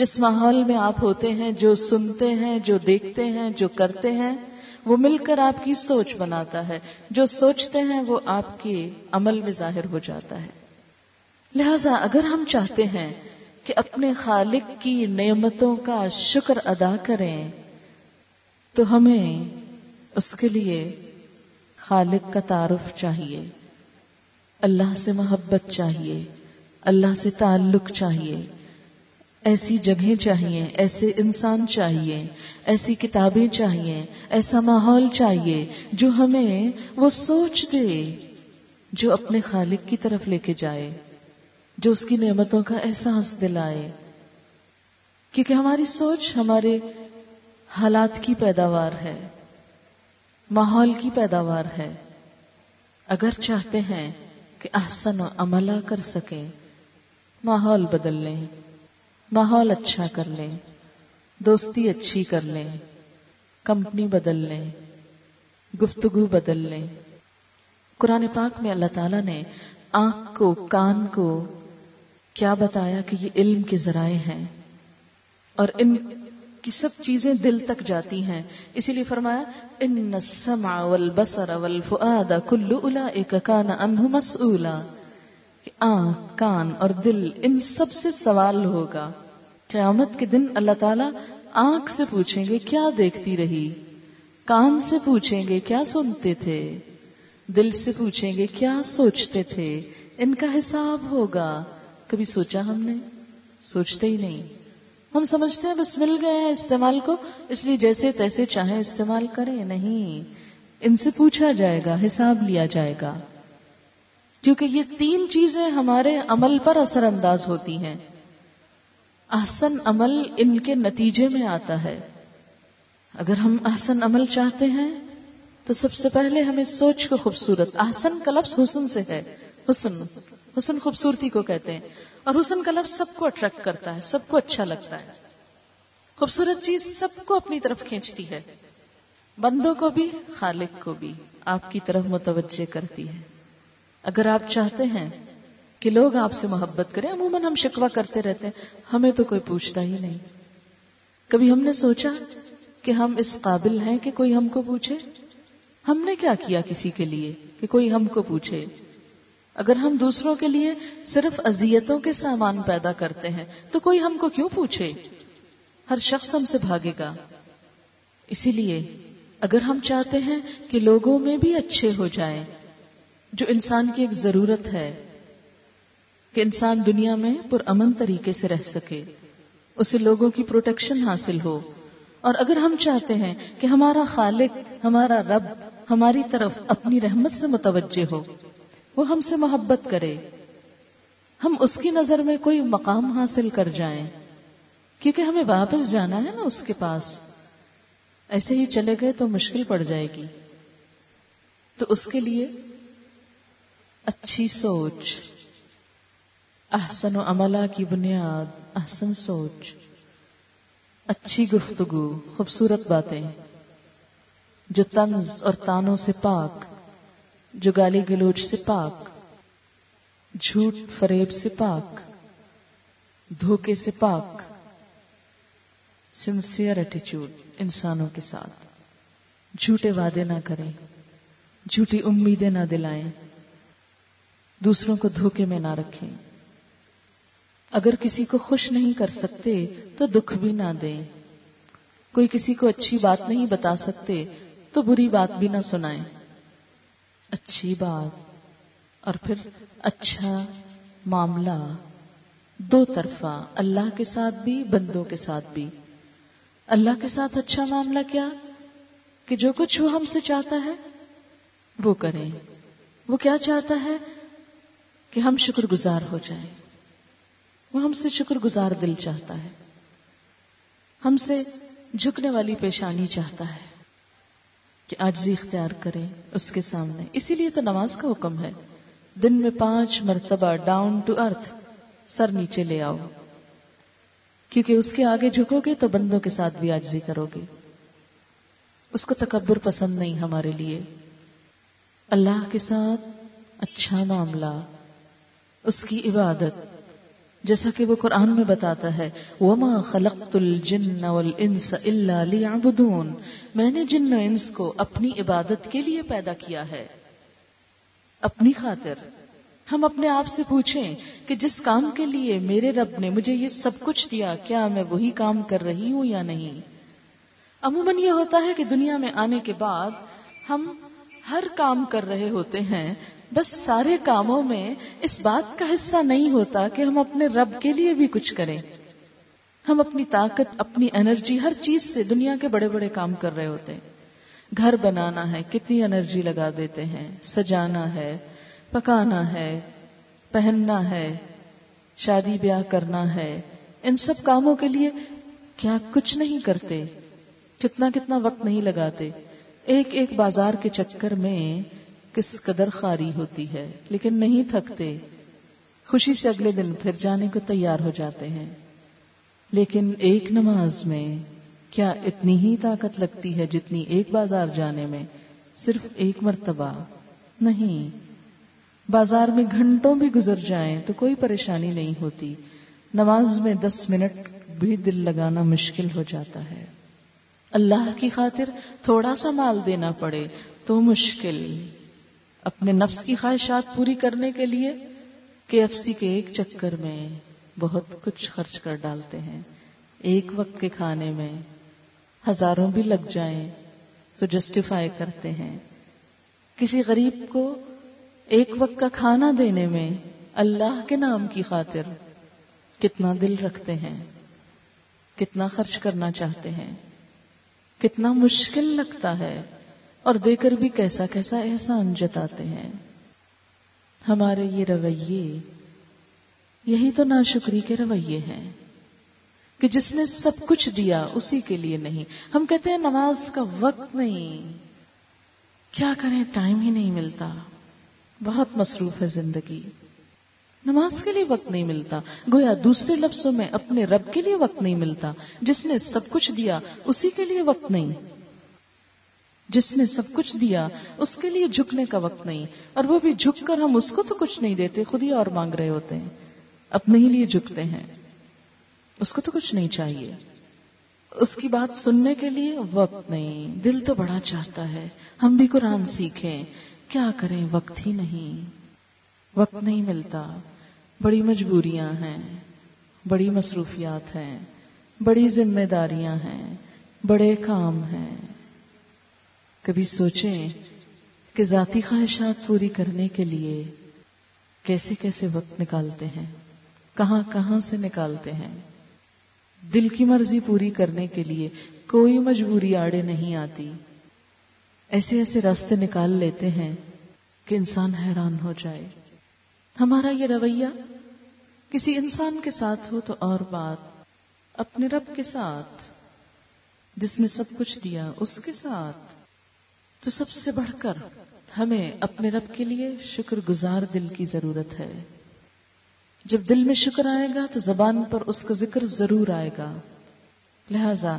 جس ماحول میں آپ ہوتے ہیں، جو سنتے ہیں، جو دیکھتے ہیں، جو کرتے ہیں، وہ مل کر آپ کی سوچ بناتا ہے، جو سوچتے ہیں وہ آپ کے عمل میں ظاہر ہو جاتا ہے۔ لہذا اگر ہم چاہتے ہیں کہ اپنے خالق کی نعمتوں کا شکر ادا کریں تو ہمیں اس کے لیے خالق کا تعارف چاہیے، اللہ سے محبت چاہیے، اللہ سے تعلق چاہیے، ایسی جگہیں چاہیے، ایسے انسان چاہیے، ایسی کتابیں چاہیے، ایسا ماحول چاہیے جو ہمیں وہ سوچ دے جو اپنے خالق کی طرف لے کے جائے، جو اس کی نعمتوں کا احساس دلائے، کیونکہ ہماری سوچ ہمارے حالات کی پیداوار ہے، ماحول کی پیداوار ہے۔ اگر چاہتے ہیں کہ احسن عملہ کر سکیں، ماحول بدل لیں، ماحول اچھا کر لیں، دوستی اچھی کر لیں، کمپنی بدل لیں، گفتگو بدل لیں۔ قرآن پاک میں اللہ تعالیٰ نے آنکھ کو، کان کو کیا بتایا کہ یہ علم کے ذرائع ہیں اور ان کی سب چیزیں دل تک جاتی ہیں، اسی لیے فرمایا ان السمع والبصر والفؤاد كل اولئک کان عنہ مسؤولا، کہ آنکھ، کان اور دل، ان سب سے سوال ہوگا قیامت کے دن۔ اللہ تعالیٰ آنکھ سے پوچھیں گے کیا دیکھتی رہی، کان سے پوچھیں گے کیا سنتے تھے، دل سے پوچھیں گے کیا سوچتے تھے، ان کا حساب ہوگا۔ کبھی سوچا ہم نے؟ سوچتے ہی نہیں، ہم سمجھتے ہیں بس مل گئے ہیں استعمال کو، اس لیے جیسے تیسے چاہیں استعمال کریں۔ نہیں، ان سے پوچھا جائے گا، حساب لیا جائے گا، کیونکہ یہ تین چیزیں ہمارے عمل پر اثر انداز ہوتی ہیں۔ احسن عمل ان کے نتیجے میں آتا ہے۔ اگر ہم احسن عمل چاہتے ہیں تو سب سے پہلے ہمیں سوچ کو خوبصورت، احسن کا لفظ حسن سے ہے، حسن خوبصورتی کو کہتے ہیں، اور حسن کا لفظ سب کو اٹریکٹ کرتا ہے، سب کو اچھا لگتا ہے، خوبصورت چیز سب کو اپنی طرف کھینچتی ہے، بندوں کو بھی، خالق کو بھی آپ کی طرف متوجہ کرتی ہے۔ اگر آپ چاہتے ہیں کہ لوگ آپ سے محبت کریں، عموماً ہم شکوہ کرتے رہتے ہیں ہمیں تو کوئی پوچھتا ہی نہیں، کبھی ہم نے سوچا کہ ہم اس قابل ہیں کہ کوئی ہم کو پوچھے؟ ہم نے کیا کیا کسی کے لیے کہ کوئی ہم کو پوچھے؟ اگر ہم دوسروں کے لیے صرف اذیتوں کے سامان پیدا کرتے ہیں تو کوئی ہم کو کیوں پوچھے؟ ہر شخص ہم سے بھاگے گا۔ اسی لیے اگر ہم چاہتے ہیں کہ لوگوں میں بھی اچھے ہو جائیں، جو انسان کی ایک ضرورت ہے کہ انسان دنیا میں پرامن طریقے سے رہ سکے، اسے لوگوں کی پروٹیکشن حاصل ہو، اور اگر ہم چاہتے ہیں کہ ہمارا خالق، ہمارا رب ہماری طرف اپنی رحمت سے متوجہ ہو، وہ ہم سے محبت کرے، ہم اس کی نظر میں کوئی مقام حاصل کر جائیں، کیونکہ ہمیں واپس جانا ہے نا اس کے پاس، ایسے ہی چلے گئے تو مشکل پڑ جائے گی۔ تو اس کے لیے اچھی سوچ، احسن عملہ کی بنیاد احسن سوچ، اچھی گفتگو، خوبصورت باتیں جو طنز اور تانوں سے پاک، جو گالی گلوچ سے پاک، جھوٹ فریب سے پاک، دھوکے سے پاک، سنسیئر ایٹیچیوڈ انسانوں کے ساتھ، جھوٹے وعدے نہ کریں، جھوٹی امیدیں نہ دلائیں، دوسروں کو دھوکے میں نہ رکھیں، اگر کسی کو خوش نہیں کر سکتے تو دکھ بھی نہ دیں، کوئی کسی کو اچھی بات نہیں بتا سکتے تو بری بات بھی نہ سنائیں، اچھی بات اور پھر اچھا معاملہ، دو طرفہ، اللہ کے ساتھ بھی، بندوں کے ساتھ بھی۔ اللہ کے ساتھ اچھا معاملہ کیا کہ جو کچھ وہ ہم سے چاہتا ہے وہ کریں، وہ کیا چاہتا ہے کہ ہم شکر گزار ہو جائیں، وہ ہم سے شکر گزار دل چاہتا ہے، ہم سے جھکنے والی پیشانی چاہتا ہے کہ عاجزی اختیار کریں اس کے سامنے۔ اسی لیے تو نماز کا حکم ہے دن میں 5 مرتبہ ڈاؤن ٹو ارتھ، سر نیچے لے آؤ، کیونکہ اس کے آگے جھکو گے تو بندوں کے ساتھ بھی عاجزی کرو گے۔ اس کو تکبر پسند نہیں ہمارے لیے۔ اللہ کے ساتھ اچھا معاملہ، اس کی عبادت، جیسا کہ وہ قرآن میں بتاتا ہے وَمَا خَلَقْتُ الْجِنَّ وَالْإِنسَ إِلَّا لِيَعْبُدُونَ، میں نے جن و انس کو اپنی عبادت کے لیے پیدا کیا ہے، اپنی خاطر، ہم اپنے آپ سے پوچھیں کہ جس کام کے لیے میرے رب نے مجھے یہ سب کچھ دیا، کیا میں وہی کام کر رہی ہوں یا نہیں؟ عموماً یہ ہوتا ہے کہ دنیا میں آنے کے بعد ہم ہر کام کر رہے ہوتے ہیں، بس سارے کاموں میں اس بات کا حصہ نہیں ہوتا کہ ہم اپنے رب کے لیے بھی کچھ کریں۔ ہم اپنی طاقت، اپنی انرجی، ہر چیز سے دنیا کے بڑے بڑے کام کر رہے ہوتے ہیں۔ گھر بنانا ہے، کتنی انرجی لگا دیتے ہیں، سجانا ہے، پکانا ہے، پہننا ہے، شادی بیاہ کرنا ہے، ان سب کاموں کے لیے کیا کچھ نہیں کرتے، کتنا کتنا وقت نہیں لگاتے۔ ایک ایک بازار کے چکر میں کس قدر خاری ہوتی ہے، لیکن نہیں تھکتے، خوشی سے اگلے دن پھر جانے کو تیار ہو جاتے ہیں۔ لیکن ایک نماز میں کیا اتنی ہی طاقت لگتی ہے جتنی ایک بازار جانے میں؟ صرف ایک مرتبہ نہیں، بازار میں گھنٹوں بھی گزر جائیں تو کوئی پریشانی نہیں ہوتی، نماز میں 10 منٹ بھی دل لگانا مشکل ہو جاتا ہے۔ اللہ کی خاطر تھوڑا سا مال دینا پڑے تو مشکل، اپنے نفس کی خواہشات پوری کرنے کے لیے KFC کے ایک چکر میں بہت کچھ خرچ کر ڈالتے ہیں۔ ایک وقت کے کھانے میں ہزاروں بھی لگ جائیں تو جسٹیفائی کرتے ہیں۔ کسی غریب کو ایک وقت کا کھانا دینے میں اللہ کے نام کی خاطر کتنا دل رکھتے ہیں، کتنا خرچ کرنا چاہتے ہیں، کتنا مشکل لگتا ہے، اور دے کر بھی کیسا کیسا احسان جتاتے ہیں۔ ہمارے یہ رویے، یہی تو ناشکری کے رویے ہیں کہ جس نے سب کچھ دیا اسی کے لیے نہیں۔ ہم کہتے ہیں نماز کا وقت نہیں، کیا کریں، ٹائم ہی نہیں ملتا، بہت مصروف ہے زندگی، نماز کے لیے وقت نہیں ملتا۔ گویا دوسرے لفظوں میں اپنے رب کے لیے وقت نہیں ملتا۔ جس نے سب کچھ دیا اسی کے لیے وقت نہیں، جس نے سب کچھ دیا اس کے لیے جھکنے کا وقت نہیں، اور وہ بھی جھک کر ہم اس کو تو کچھ نہیں دیتے، خود ہی اور مانگ رہے ہوتے ہیں، اپنے ہی لیے جھکتے ہیں، اس کو تو کچھ نہیں چاہیے، اس کی بات سننے کے لیے وقت نہیں۔ دل تو بڑا چاہتا ہے ہم بھی قرآن سیکھیں، کیا کریں، وقت ہی نہیں، وقت نہیں ملتا۔ بڑی مجبوریاں ہیں، بڑی مصروفیات ہیں، بڑی ذمہ داریاں ہیں، بڑے کام ہیں۔ کبھی سوچیں کہ ذاتی خواہشات پوری کرنے کے لیے کیسے کیسے وقت نکالتے ہیں، کہاں کہاں سے نکالتے ہیں۔ دل کی مرضی پوری کرنے کے لیے کوئی مجبوری آڑے نہیں آتی، ایسے ایسے راستے نکال لیتے ہیں کہ انسان حیران ہو جائے۔ ہمارا یہ رویہ کسی انسان کے ساتھ ہو تو اور بات، اپنے رب کے ساتھ، جس نے سب کچھ دیا اس کے ساتھ تو سب سے بڑھ کر ہمیں اپنے رب کے لیے شکر گزار دل کی ضرورت ہے۔ جب دل میں شکر آئے گا تو زبان پر اس کا ذکر ضرور آئے گا، لہذا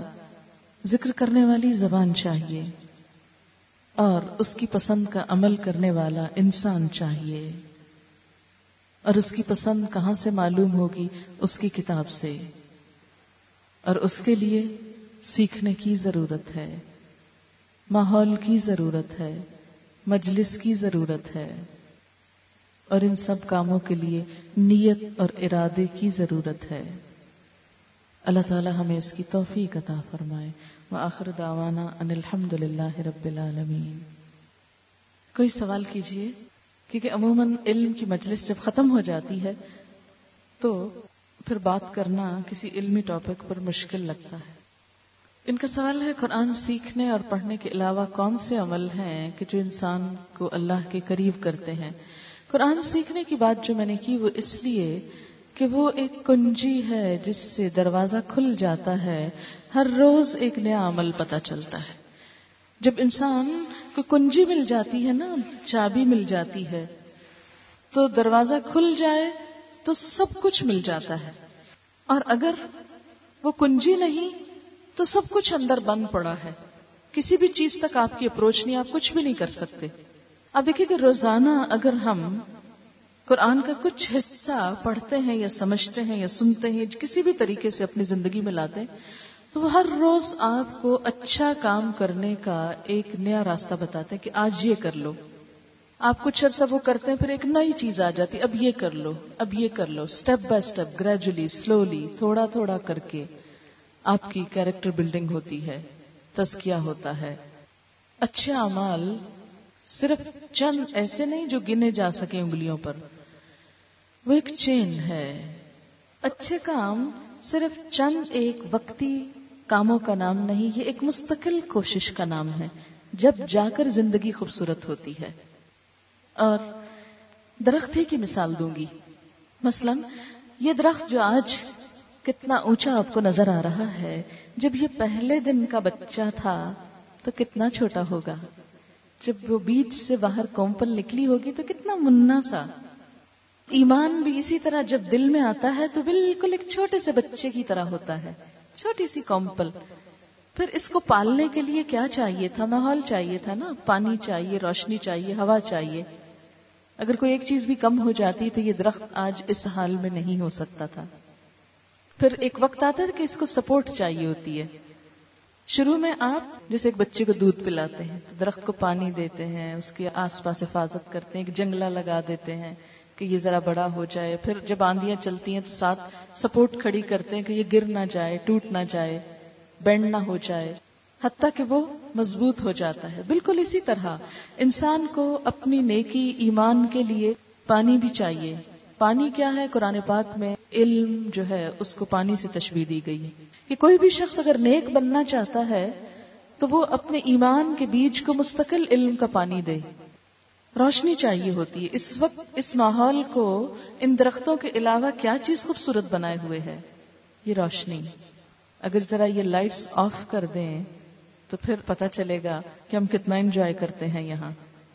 ذکر کرنے والی زبان چاہیے اور اس کی پسند کا عمل کرنے والا انسان چاہیے۔ اور اس کی پسند کہاں سے معلوم ہوگی؟ اس کی کتاب سے، اور اس کے لیے سیکھنے کی ضرورت ہے، ماحول کی ضرورت ہے، مجلس کی ضرورت ہے، اور ان سب کاموں کے لیے نیت اور ارادے کی ضرورت ہے۔ اللہ تعالی ہمیں اس کی توفیق عطا فرمائے۔ وآخر دعوانا ان الحمدللہ رب العالمین۔ کوئی سوال کیجئے، کیونکہ عموماً علم کی مجلس جب ختم ہو جاتی ہے تو پھر بات کرنا کسی علمی ٹاپک پر مشکل لگتا ہے۔ ان کا سوال ہے، قرآن سیکھنے اور پڑھنے کے علاوہ کون سے عمل ہیں کہ جو انسان کو اللہ کے قریب کرتے ہیں؟ قرآن سیکھنے کی بات جو میں نے کی وہ اس لیے کہ وہ ایک کنجی ہے جس سے دروازہ کھل جاتا ہے، ہر روز ایک نیا عمل پتہ چلتا ہے۔ جب انسان کو کنجی مل جاتی ہے نا، چابی مل جاتی ہے، تو دروازہ کھل جائے تو سب کچھ مل جاتا ہے، اور اگر وہ کنجی نہیں تو سب کچھ اندر بند پڑا ہے، کسی بھی چیز تک آپ کی اپروچ نہیں، آپ کچھ بھی نہیں کر سکتے۔ آپ دیکھیں کہ روزانہ اگر ہم قرآن کا کچھ حصہ پڑھتے ہیں یا سمجھتے ہیں یا سنتے ہیں، کسی بھی طریقے سے اپنی زندگی میں لاتے ہیں، تو وہ ہر روز آپ کو اچھا کام کرنے کا ایک نیا راستہ بتاتے ہیں کہ آج یہ کر لو، آپ کچھ عرصہ وہ کرتے ہیں، پھر ایک نئی چیز آ جاتی، اب یہ کر لو، اب یہ کر لو، step by step, gradually, slowly, تھوڑا تھوڑا کر کے آپ کی کیریکٹر بلڈنگ ہوتی ہے، تزکیہ ہوتا ہے۔ اچھے اعمال صرف چند ایسے نہیں جو گنے جا سکیں انگلیوں پر، وہ ایک چین ہے۔ اچھے کام صرف چند ایک وقتی کاموں کا نام نہیں، یہ ایک مستقل کوشش کا نام ہے، جب جا کر زندگی خوبصورت ہوتی ہے۔ اور درخت ہی کی مثال دوں گی، مثلا یہ درخت جو آج کتنا اونچا آپ کو نظر آ رہا ہے، جب یہ پہلے دن کا بچہ تھا تو کتنا چھوٹا ہوگا، جب وہ بیج سے باہر کومپل نکلی ہوگی تو کتنا منا سا۔ ایمان بھی اسی طرح جب دل میں آتا ہے تو بالکل ایک چھوٹے سے بچے کی طرح ہوتا ہے، چھوٹی سی کومپل۔ پھر اس کو پالنے کے لیے کیا چاہیے تھا؟ ماحول چاہیے تھا نا، پانی چاہیے، روشنی چاہیے، ہوا چاہیے۔ اگر کوئی ایک چیز بھی کم ہو جاتی تو یہ درخت آج اس حال میں نہیں ہو سکتا تھا۔ پھر ایک وقت آتا ہے کہ اس کو سپورٹ چاہیے ہوتی ہے۔ شروع میں آپ جیسے ایک بچے کو دودھ پلاتے ہیں تو درخت کو پانی دیتے ہیں، اس کے آس پاس حفاظت کرتے ہیں، ایک جنگلہ لگا دیتے ہیں کہ یہ ذرا بڑا ہو جائے۔ پھر جب آندیاں چلتی ہیں تو ساتھ سپورٹ کھڑی کرتے ہیں کہ یہ گر نہ جائے، ٹوٹ نہ جائے، بینڈ نہ ہو جائے، حتیٰ کہ وہ مضبوط ہو جاتا ہے۔ بالکل اسی طرح انسان کو اپنی نیکی، ایمان کے لیے پانی بھی چاہیے۔ پانی کیا ہے؟ قرآن پاک میں علم جو ہے اس کو پانی سے تشبیہ دی گئی ہے کہ کوئی بھی شخص اگر نیک بننا چاہتا ہے تو وہ اپنے ایمان کے بیج کو مستقل علم کا پانی دے۔ روشنی چاہیے ہوتی ہے۔ اس وقت اس ماحول کو ان درختوں کے علاوہ کیا چیز خوبصورت بنائے ہوئے ہے؟ یہ روشنی۔ اگر ذرا یہ لائٹس آف کر دیں تو پھر پتہ چلے گا کہ ہم کتنا انجوائے کرتے ہیں یہاں،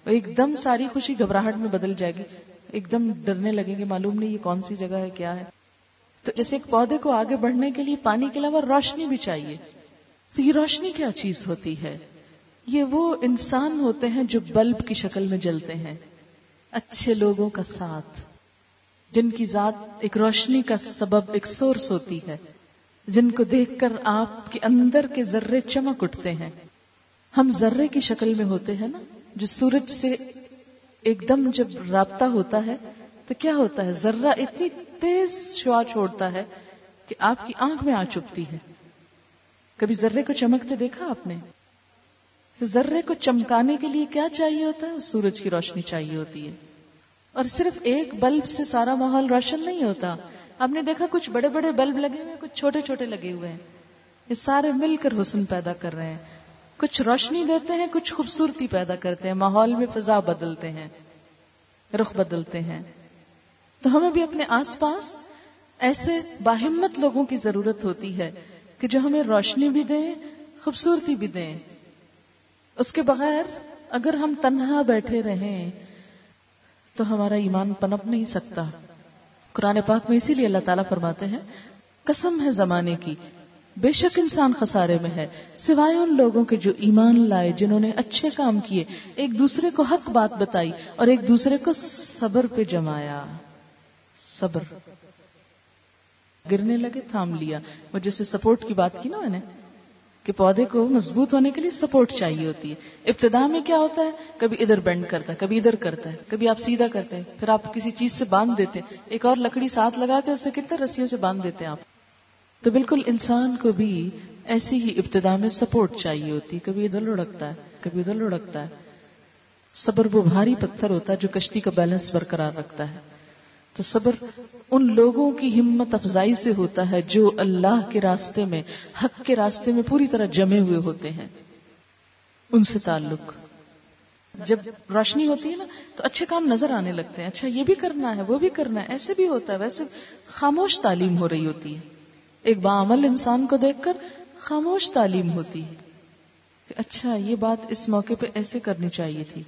اور ایک دم ساری خوشی گھبراہٹ میں بدل جائے گی، ایک دم ڈرنے لگیں گے، معلوم نہیں یہ کون سی جگہ ہے، کیا ہے۔ تو جیسے ایک پودے کو آگے بڑھنے کے لیے پانی کے علاوہ روشنی بھی چاہیے۔ تو یہ روشنی کیا چیز ہوتی ہے؟ یہ وہ انسان ہوتے ہیں جو بلب کی شکل میں جلتے ہیں، اچھے لوگوں کا ساتھ، جن کی ذات ایک روشنی کا سبب، ایک سورس ہوتی ہے، جن کو دیکھ کر آپ کے اندر کے ذرے چمک اٹھتے ہیں۔ ہم ذرے کی شکل میں ہوتے ہیں نا، جو سورج سے ایک دم جب رابطہ ہوتا ہے تو کیا ہوتا ہے، ذرہ اتنی تیز شعاع چھوڑتا ہے کہ آپ کی آنکھ میں آ چپتی ہے۔ کبھی ذرے کو چمکتے دیکھا آپ نے؟ تو ذرے کو چمکانے کے لیے کیا چاہیے ہوتا ہے؟ سورج کی روشنی چاہیے ہوتی ہے۔ اور صرف ایک بلب سے سارا ماحول روشن نہیں ہوتا۔ آپ نے دیکھا کچھ بڑے بڑے بلب لگے ہوئے ہیں، کچھ چھوٹے چھوٹے لگے ہوئے ہیں، یہ سارے مل کر حسن پیدا کر رہے ہیں۔ کچھ روشنی دیتے ہیں، کچھ خوبصورتی پیدا کرتے ہیں، ماحول میں فضا بدلتے ہیں، رخ بدلتے ہیں۔ تو ہمیں بھی اپنے آس پاس ایسے باہمت لوگوں کی ضرورت ہوتی ہے کہ جو ہمیں روشنی بھی دیں، خوبصورتی بھی دیں۔ اس کے بغیر اگر ہم تنہا بیٹھے رہیں تو ہمارا ایمان پنپ نہیں سکتا۔ قرآن پاک میں اسی لیے اللہ تعالیٰ فرماتے ہیں، قسم ہے زمانے کی، بے شک انسان خسارے میں ہے، سوائے ان لوگوں کے جو ایمان لائے، جنہوں نے اچھے کام کیے، ایک دوسرے کو حق بات بتائی، اور ایک دوسرے کو صبر پہ جمایا۔ صبر، گرنے لگے تھام لیا۔ وہ جیسے سپورٹ کی بات کی نا میں نے، کہ پودے کو مضبوط ہونے کے لیے سپورٹ چاہیے ہوتی ہے۔ ابتدا میں کیا ہوتا ہے، کبھی ادھر بینڈ کرتا ہے، کبھی ادھر کرتا ہے، کبھی آپ سیدھا کرتے ہیں، پھر آپ کسی چیز سے باندھ دیتے ہیں، ایک اور لکڑی ساتھ لگا کے اسے کتنے رسیوں سے باندھ دیتے ہیں آپ۔ تو بالکل انسان کو بھی ایسی ہی ابتدا میں سپورٹ چاہیے ہوتی، کبھی ادھر لڑکتا ہے، کبھی ادھر لڑکتا ہے۔ صبر وہ بھاری پتھر ہوتا ہے جو کشتی کا بیلنس برقرار رکھتا ہے۔ تو صبر ان لوگوں کی ہمت افزائی سے ہوتا ہے جو اللہ کے راستے میں، حق کے راستے میں پوری طرح جمے ہوئے ہوتے ہیں، ان سے تعلق۔ جب روشنی ہوتی ہے نا تو اچھے کام نظر آنے لگتے ہیں، اچھا یہ بھی کرنا ہے، وہ بھی کرنا ہے، ایسے بھی ہوتا ہے، ویسے۔ خاموش تعلیم ہو رہی ہوتی ہے، ایک باعمل انسان کو دیکھ کر خاموش تعلیم ہوتی ہے کہ اچھا یہ بات اس موقع پہ ایسے کرنی چاہیے تھی،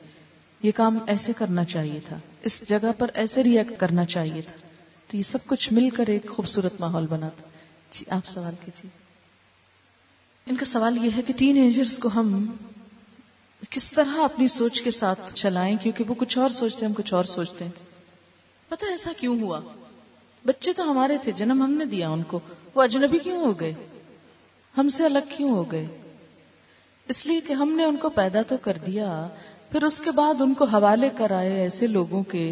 یہ کام ایسے کرنا چاہیے تھا، اس جگہ پر ایسے ری ایکٹ کرنا چاہیے تھا۔ تو یہ سب کچھ مل کر ایک خوبصورت ماحول بناتا۔ جی آپ سوال کیجیے۔ ان کا سوال یہ ہے کہ ٹین ایجرز کو ہم کس طرح اپنی سوچ کے ساتھ چلائیں، کیونکہ وہ کچھ اور سوچتے ہیں، ہم کچھ اور سوچتے ہیں۔ پتہ ایسا کیوں ہوا؟ بچے تو ہمارے تھے، جنم ہم نے دیا ان کو، وہ اجنبی کیوں ہو گئے، ہم سے الگ کیوں ہو گئے؟ اس لیے کہ ہم نے ان کو پیدا تو کر دیا، پھر اس کے بعد ان کو حوالے کرائے ایسے لوگوں کے،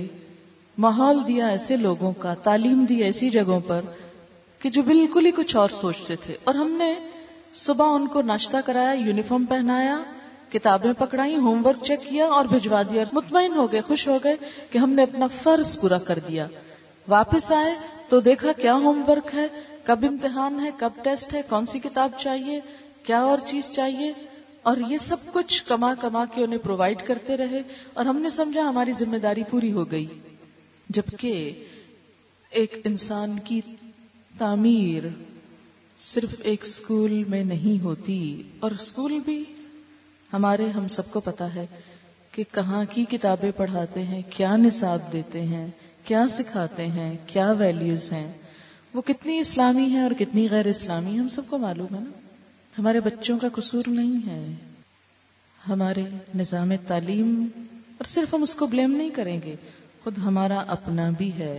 ماحول دیا ایسے لوگوں کا، تعلیم دی ایسی جگہوں پر کہ جو بالکل ہی کچھ اور سوچتے تھے. اور ہم نے صبح ان کو ناشتہ کرایا، یونیفارم پہنایا، کتابیں پکڑائیں، ہوم ورک چیک کیا اور بھجوا دیا. مطمئن ہو گئے، خوش ہو گئے کہ ہم نے اپنا فرض پورا کر دیا. واپس آئے تو دیکھا کیا ہوم ورک ہے، کب امتحان ہے، کب ٹیسٹ ہے، کون سی کتاب چاہیے، کیا اور چیز چاہیے، اور یہ سب کچھ کما کما کے انہیں پرووائڈ کرتے رہے. اور ہم نے سمجھا ہماری ذمہ داری پوری ہو گئی، جبکہ ایک انسان کی تعمیر صرف ایک اسکول میں نہیں ہوتی. اور اسکول بھی ہمارے، ہم سب کو پتا ہے کہ کہاں کی کتابیں پڑھاتے ہیں، کیا نصاب دیتے ہیں، کیا سکھاتے ہیں، کیا ویلیوز ہیں، وہ کتنی اسلامی ہیں اور کتنی غیر اسلامی ہیں، ہم سب کو معلوم ہے نا. ہمارے بچوں کا قصور نہیں ہے، ہمارے نظام تعلیم، اور صرف ہم اس کو بلیم نہیں کریں گے، خود ہمارا اپنا بھی ہے،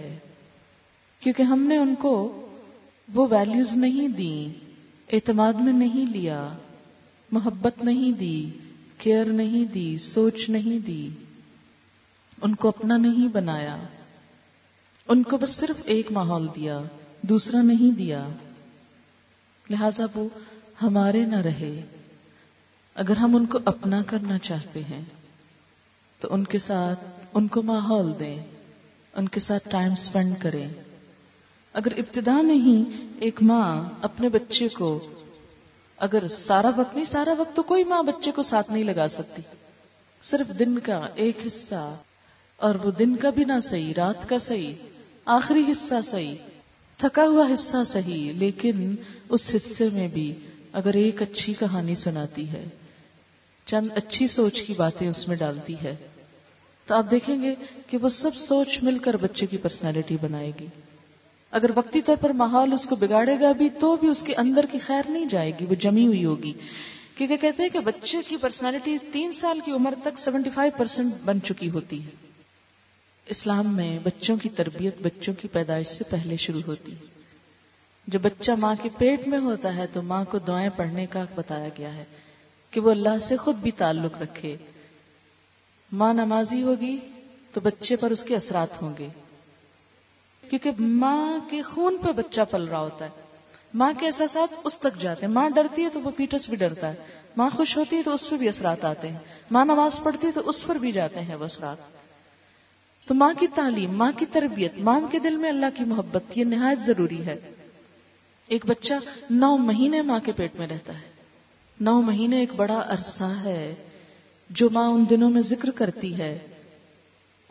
کیونکہ ہم نے ان کو وہ ویلیوز نہیں دیں، اعتماد میں نہیں لیا، محبت نہیں دی، کیئر نہیں دی، سوچ نہیں دی، ان کو اپنا نہیں بنایا. ان کو بس صرف ایک ماحول دیا، دوسرا نہیں دیا، لہذا وہ ہمارے نہ رہے. اگر ہم ان کو اپنا کرنا چاہتے ہیں تو ان کے ساتھ، ان کو ماحول دیں، ان کے ساتھ ٹائم سپینڈ کریں. اگر ابتدا میں ہی ایک ماں اپنے بچے کو، اگر سارا وقت نہیں، سارا وقت تو کوئی ماں بچے کو ساتھ نہیں لگا سکتی، صرف دن کا ایک حصہ، اور وہ دن کا بھی نہ صحیح، رات کا صحیح، آخری حصہ صحیح، تھکا ہوا حصہ صحیح، لیکن اس حصے میں بھی اگر ایک اچھی کہانی سناتی ہے، چند اچھی سوچ کی باتیں اس میں ڈالتی ہے، تو آپ دیکھیں گے کہ وہ سب سوچ مل کر بچے کی پرسنالٹی بنائے گی. اگر وقتی طور پر ماحول اس کو بگاڑے گا بھی تو بھی اس کے اندر کی خیر نہیں جائے گی، وہ جمی ہوئی ہوگی. کیونکہ کہتے ہیں کہ بچے کی پرسنالٹی 3 سال کی عمر تک 75% بن چکی ہوتی ہے. اسلام میں بچوں کی تربیت بچوں کی پیدائش سے پہلے شروع ہوتی ہے. جو بچہ ماں کے پیٹ میں ہوتا ہے تو ماں کو دعائیں پڑھنے کا بتایا گیا ہے کہ وہ اللہ سے خود بھی تعلق رکھے. ماں نمازی ہوگی تو بچے پر اس کے اثرات ہوں گے، کیونکہ ماں کے خون پہ بچہ پل رہا ہوتا ہے، ماں کے احساسات اس تک جاتے ہیں. ماں ڈرتی ہے تو وہ پیٹس بھی ڈرتا ہے، ماں خوش ہوتی ہے تو اس پہ بھی اثرات آتے ہیں، ماں نماز پڑھتی ہے تو اس پر بھی جاتے ہیں وہ اثرات. تو ماں کی تعلیم، ماں کی تربیت، ماں کے دل میں اللہ کی محبت، یہ نہایت ضروری ہے. ایک بچہ 9 مہینے ماں کے پیٹ میں رہتا ہے. 9 مہینے ایک بڑا عرصہ ہے. جو ماں ان دنوں میں ذکر کرتی ہے،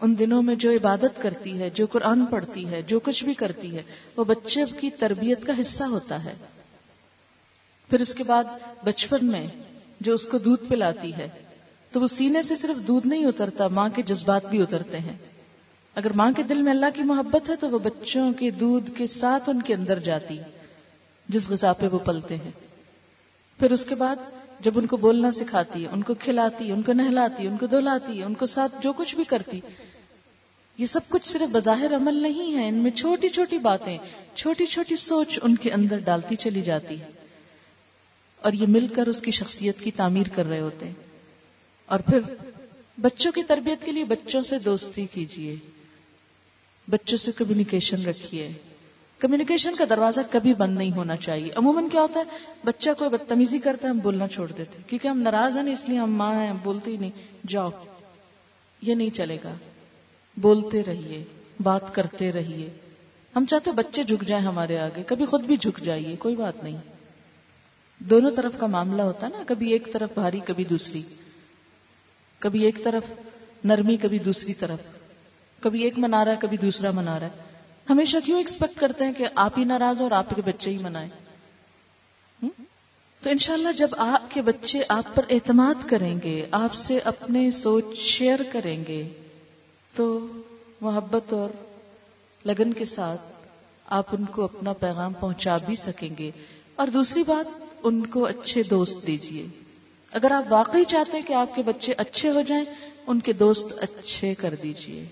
ان دنوں میں جو عبادت کرتی ہے، جو قرآن پڑھتی ہے، جو کچھ بھی کرتی ہے، وہ بچے کی تربیت کا حصہ ہوتا ہے. پھر اس کے بعد بچپن میں جو اس کو دودھ پلاتی ہے تو وہ سینے سے صرف دودھ نہیں اترتا، ماں کے جذبات بھی اترتے ہیں. اگر ماں کے دل میں اللہ کی محبت ہے تو وہ بچوں کے دودھ کے ساتھ ان کے اندر جاتی، جس غذا پہ وہ پلتے ہیں. پھر اس کے بعد جب ان کو بولنا سکھاتی ہے، ان کو کھلاتی، ان کو نہلاتی، ان کو دھلاتی، ان کو ساتھ جو کچھ بھی کرتی، یہ سب کچھ صرف بظاہر عمل نہیں ہے، ان میں چھوٹی چھوٹی باتیں، چھوٹی چھوٹی سوچ ان کے اندر ڈالتی چلی جاتی ہے، اور یہ مل کر اس کی شخصیت کی تعمیر کر رہے ہوتے ہیں. اور پھر بچوں کی تربیت کے لیے بچوں سے دوستی کیجیے، بچوں سے کمیونیکیشن رکھیے. کمیونیکیشن کا دروازہ کبھی بند نہیں ہونا چاہیے. عموماً کیا ہوتا ہے، بچہ کوئی بدتمیزی کرتا ہے، ہم بولنا چھوڑ دیتے ہیں، کیونکہ ہم ناراض ہیں، اس لیے ہم ماں ہیں، بولتے ہی نہیں. جاؤ، یہ نہیں چلے گا، بولتے رہیے، بات کرتے رہیے. ہم چاہتے بچے جھک جائیں ہمارے آگے، کبھی خود بھی جھک جائیے، کوئی بات نہیں. دونوں طرف کا معاملہ ہوتا ہے نا، کبھی ایک طرف بھاری، کبھی دوسری، کبھی ایک طرف نرمی، کبھی دوسری طرف، کبھی ایک منا رہا ہے، کبھی دوسرا منا رہا ہے. ہمیشہ کیوں ایکسپیکٹ کرتے ہیں کہ آپ ہی ناراض ہو اور آپ کے بچے ہی منائیں؟ تو انشاءاللہ جب آپ کے بچے آپ پر اعتماد کریں گے، آپ سے اپنے سوچ شیئر کریں گے، تو محبت اور لگن کے ساتھ آپ ان کو اپنا پیغام پہنچا بھی سکیں گے. اور دوسری بات، ان کو اچھے دوست دیجئے. اگر آپ واقعی چاہتے ہیں کہ آپ کے بچے اچھے ہو جائیں، ان کے دوست اچھے کر دیجئے.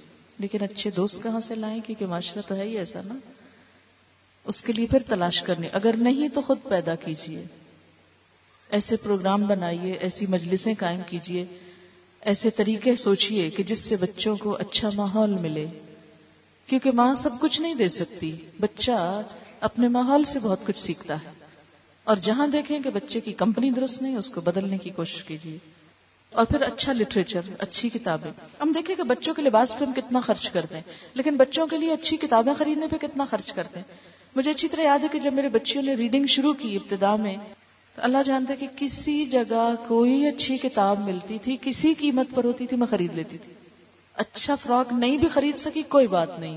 لیکن اچھے دوست کہاں سے لائیں، کیونکہ معاشرہ تو ہے ہی ایسا نا. اس کے لیے پھر تلاش کرنی، اگر نہیں تو خود پیدا کیجئے. ایسے پروگرام بنائیے، ایسی مجلسیں قائم کیجئے ایسے طریقے سوچئے کہ جس سے بچوں کو اچھا ماحول ملے، کیونکہ ماں سب کچھ نہیں دے سکتی، بچہ اپنے ماحول سے بہت کچھ سیکھتا ہے، اور جہاں دیکھیں کہ بچے کی کمپنی درست نہیں، اس کو بدلنے کی کوشش کیجیے، اور پھر اچھا لٹریچر، اچھی کتابیں۔ ہم دیکھیں کہ بچوں کے لباس پہ ہم کتنا خرچ کرتے ہیں، لیکن بچوں کے لیے اچھی کتابیں خریدنے پہ کتنا خرچ کرتے ہیں۔ مجھے اچھی طرح یاد ہے کہ جب میرے بچیوں نے ریڈنگ شروع کی ابتدا میں، اللہ جانتا ہے کہ کسی جگہ کوئی اچھی کتاب ملتی تھی، کسی قیمت پر ہوتی تھی، میں خرید لیتی تھی۔ اچھا فراک نہیں بھی خرید سکی کوئی بات نہیں،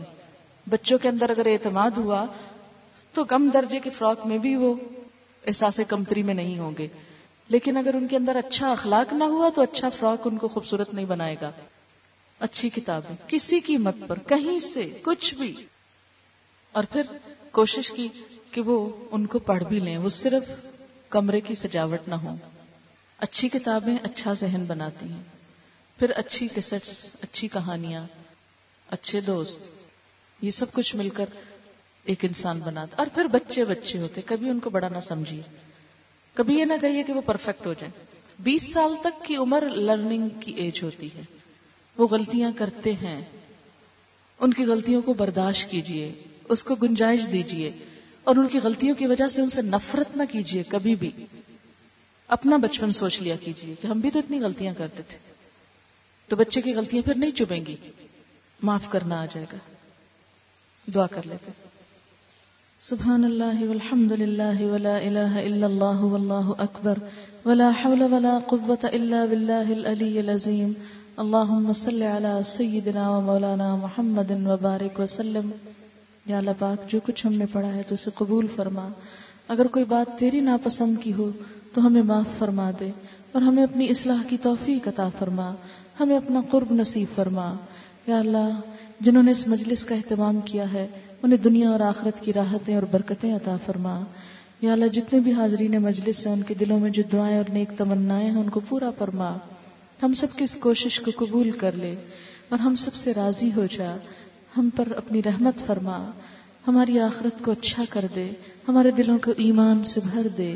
بچوں کے اندر اگر اعتماد ہوا تو کم درجے کے فراک میں بھی وہ احساس کمتری میں نہیں ہوں گے، لیکن اگر ان کے اندر اچھا اخلاق نہ ہوا تو اچھا فراک ان کو خوبصورت نہیں بنائے گا۔ اچھی کتابیں کسی قیمت پر، کہیں سے، کچھ بھی، اور پھر کوشش کی کہ وہ ان کو پڑھ بھی لیں، وہ صرف کمرے کی سجاوٹ نہ ہو۔ اچھی کتابیں اچھا ذہن بناتی ہیں، پھر اچھی کیسٹس، اچھی کہانیاں، اچھے دوست، یہ سب کچھ مل کر ایک انسان بناتا۔ اور پھر بچے بچے ہوتے، کبھی ان کو بڑا نہ سمجھیے، کبھی یہ نہ کہیے کہ وہ پرفیکٹ ہو جائیں۔ 20 سال تک کی عمر لرننگ کی ایج ہوتی ہے، وہ غلطیاں کرتے ہیں، ان کی غلطیوں کو برداشت کیجئے، اس کو گنجائش دیجئے، اور ان کی غلطیوں کی وجہ سے ان سے نفرت نہ کیجئے۔ کبھی بھی اپنا بچپن سوچ لیا کیجئے کہ ہم بھی تو اتنی غلطیاں کرتے تھے، تو بچے کی غلطیاں پھر نہیں چبھیں گی، معاف کرنا آ جائے گا۔ دعا کر لیتے۔ سبحان اللہ والحمد للہ ولا الہ الا اللہ واللہ اکبر ولا حول ولا قوة الا باللہ العلی العظیم۔ اللہم صل علی سیدنا و مولانا محمد وبارک وسلم۔ یا اللہ پاک، جو کچھ ہم نے پڑھا ہے تو اسے قبول فرما۔ اگر کوئی بات تیری ناپسند کی ہو تو ہمیں معاف فرما دے، اور ہمیں اپنی اصلاح کی توفیق عطا فرما، ہمیں اپنا قرب نصیب فرما۔ یا اللہ، جنہوں نے اس مجلس کا اہتمام کیا ہے انہیں دنیا اور آخرت کی راحتیں اور برکتیں عطا فرما۔ یا اللہ، جتنے بھی حاضرین مجلس ہیں ان کے دلوں میں جو دعائیں اور نیک تمنائیں ہیں ان کو پورا فرما۔ ہم سب کی اس کوشش کو قبول کر لے، اور ہم سب سے راضی ہو جا، ہم پر اپنی رحمت فرما، ہماری آخرت کو اچھا کر دے، ہمارے دلوں کو ایمان سے بھر دے۔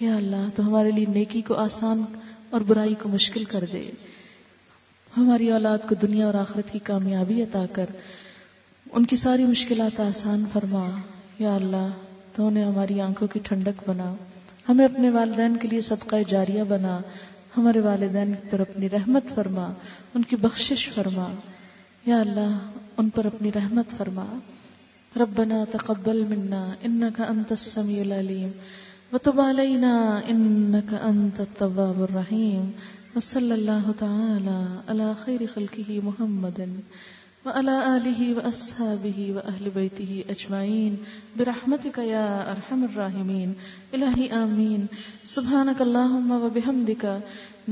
یا اللہ، تو ہمارے لیے نیکی کو آسان اور برائی کو مشکل کر دے، ہماری اولاد کو دنیا اور آخرت کی کامیابی عطا کر، ان کی ساری مشکلات آسان فرما۔ یا اللہ، تو انہیں ہماری آنکھوں کی ٹھنڈک بنا، ہمیں اپنے والدین کے لیے صدقہ جاریہ بنا، ہمارے والدین پر اپنی رحمت فرما، ان کی بخشش فرما۔ یا اللہ، ان پر اپنی رحمت فرما۔ ربنا تقبل منا انك انت السميع العليم وتب علينا انك انت التواب الرحيم وصلى الله تعالى على خير خلقه محمد وعلى آله واصحابه واهل بيته اجمعين برحمتك يا ارحم الراحمين۔ الہی آمین۔ سبحانك اللهم وبحمدك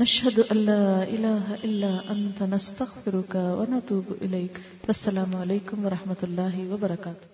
نشہد اللہ الہ الا انت نستغفرک ونتوب الیک۔ السلام علیکم ورحمۃ اللہ وبرکاتہ۔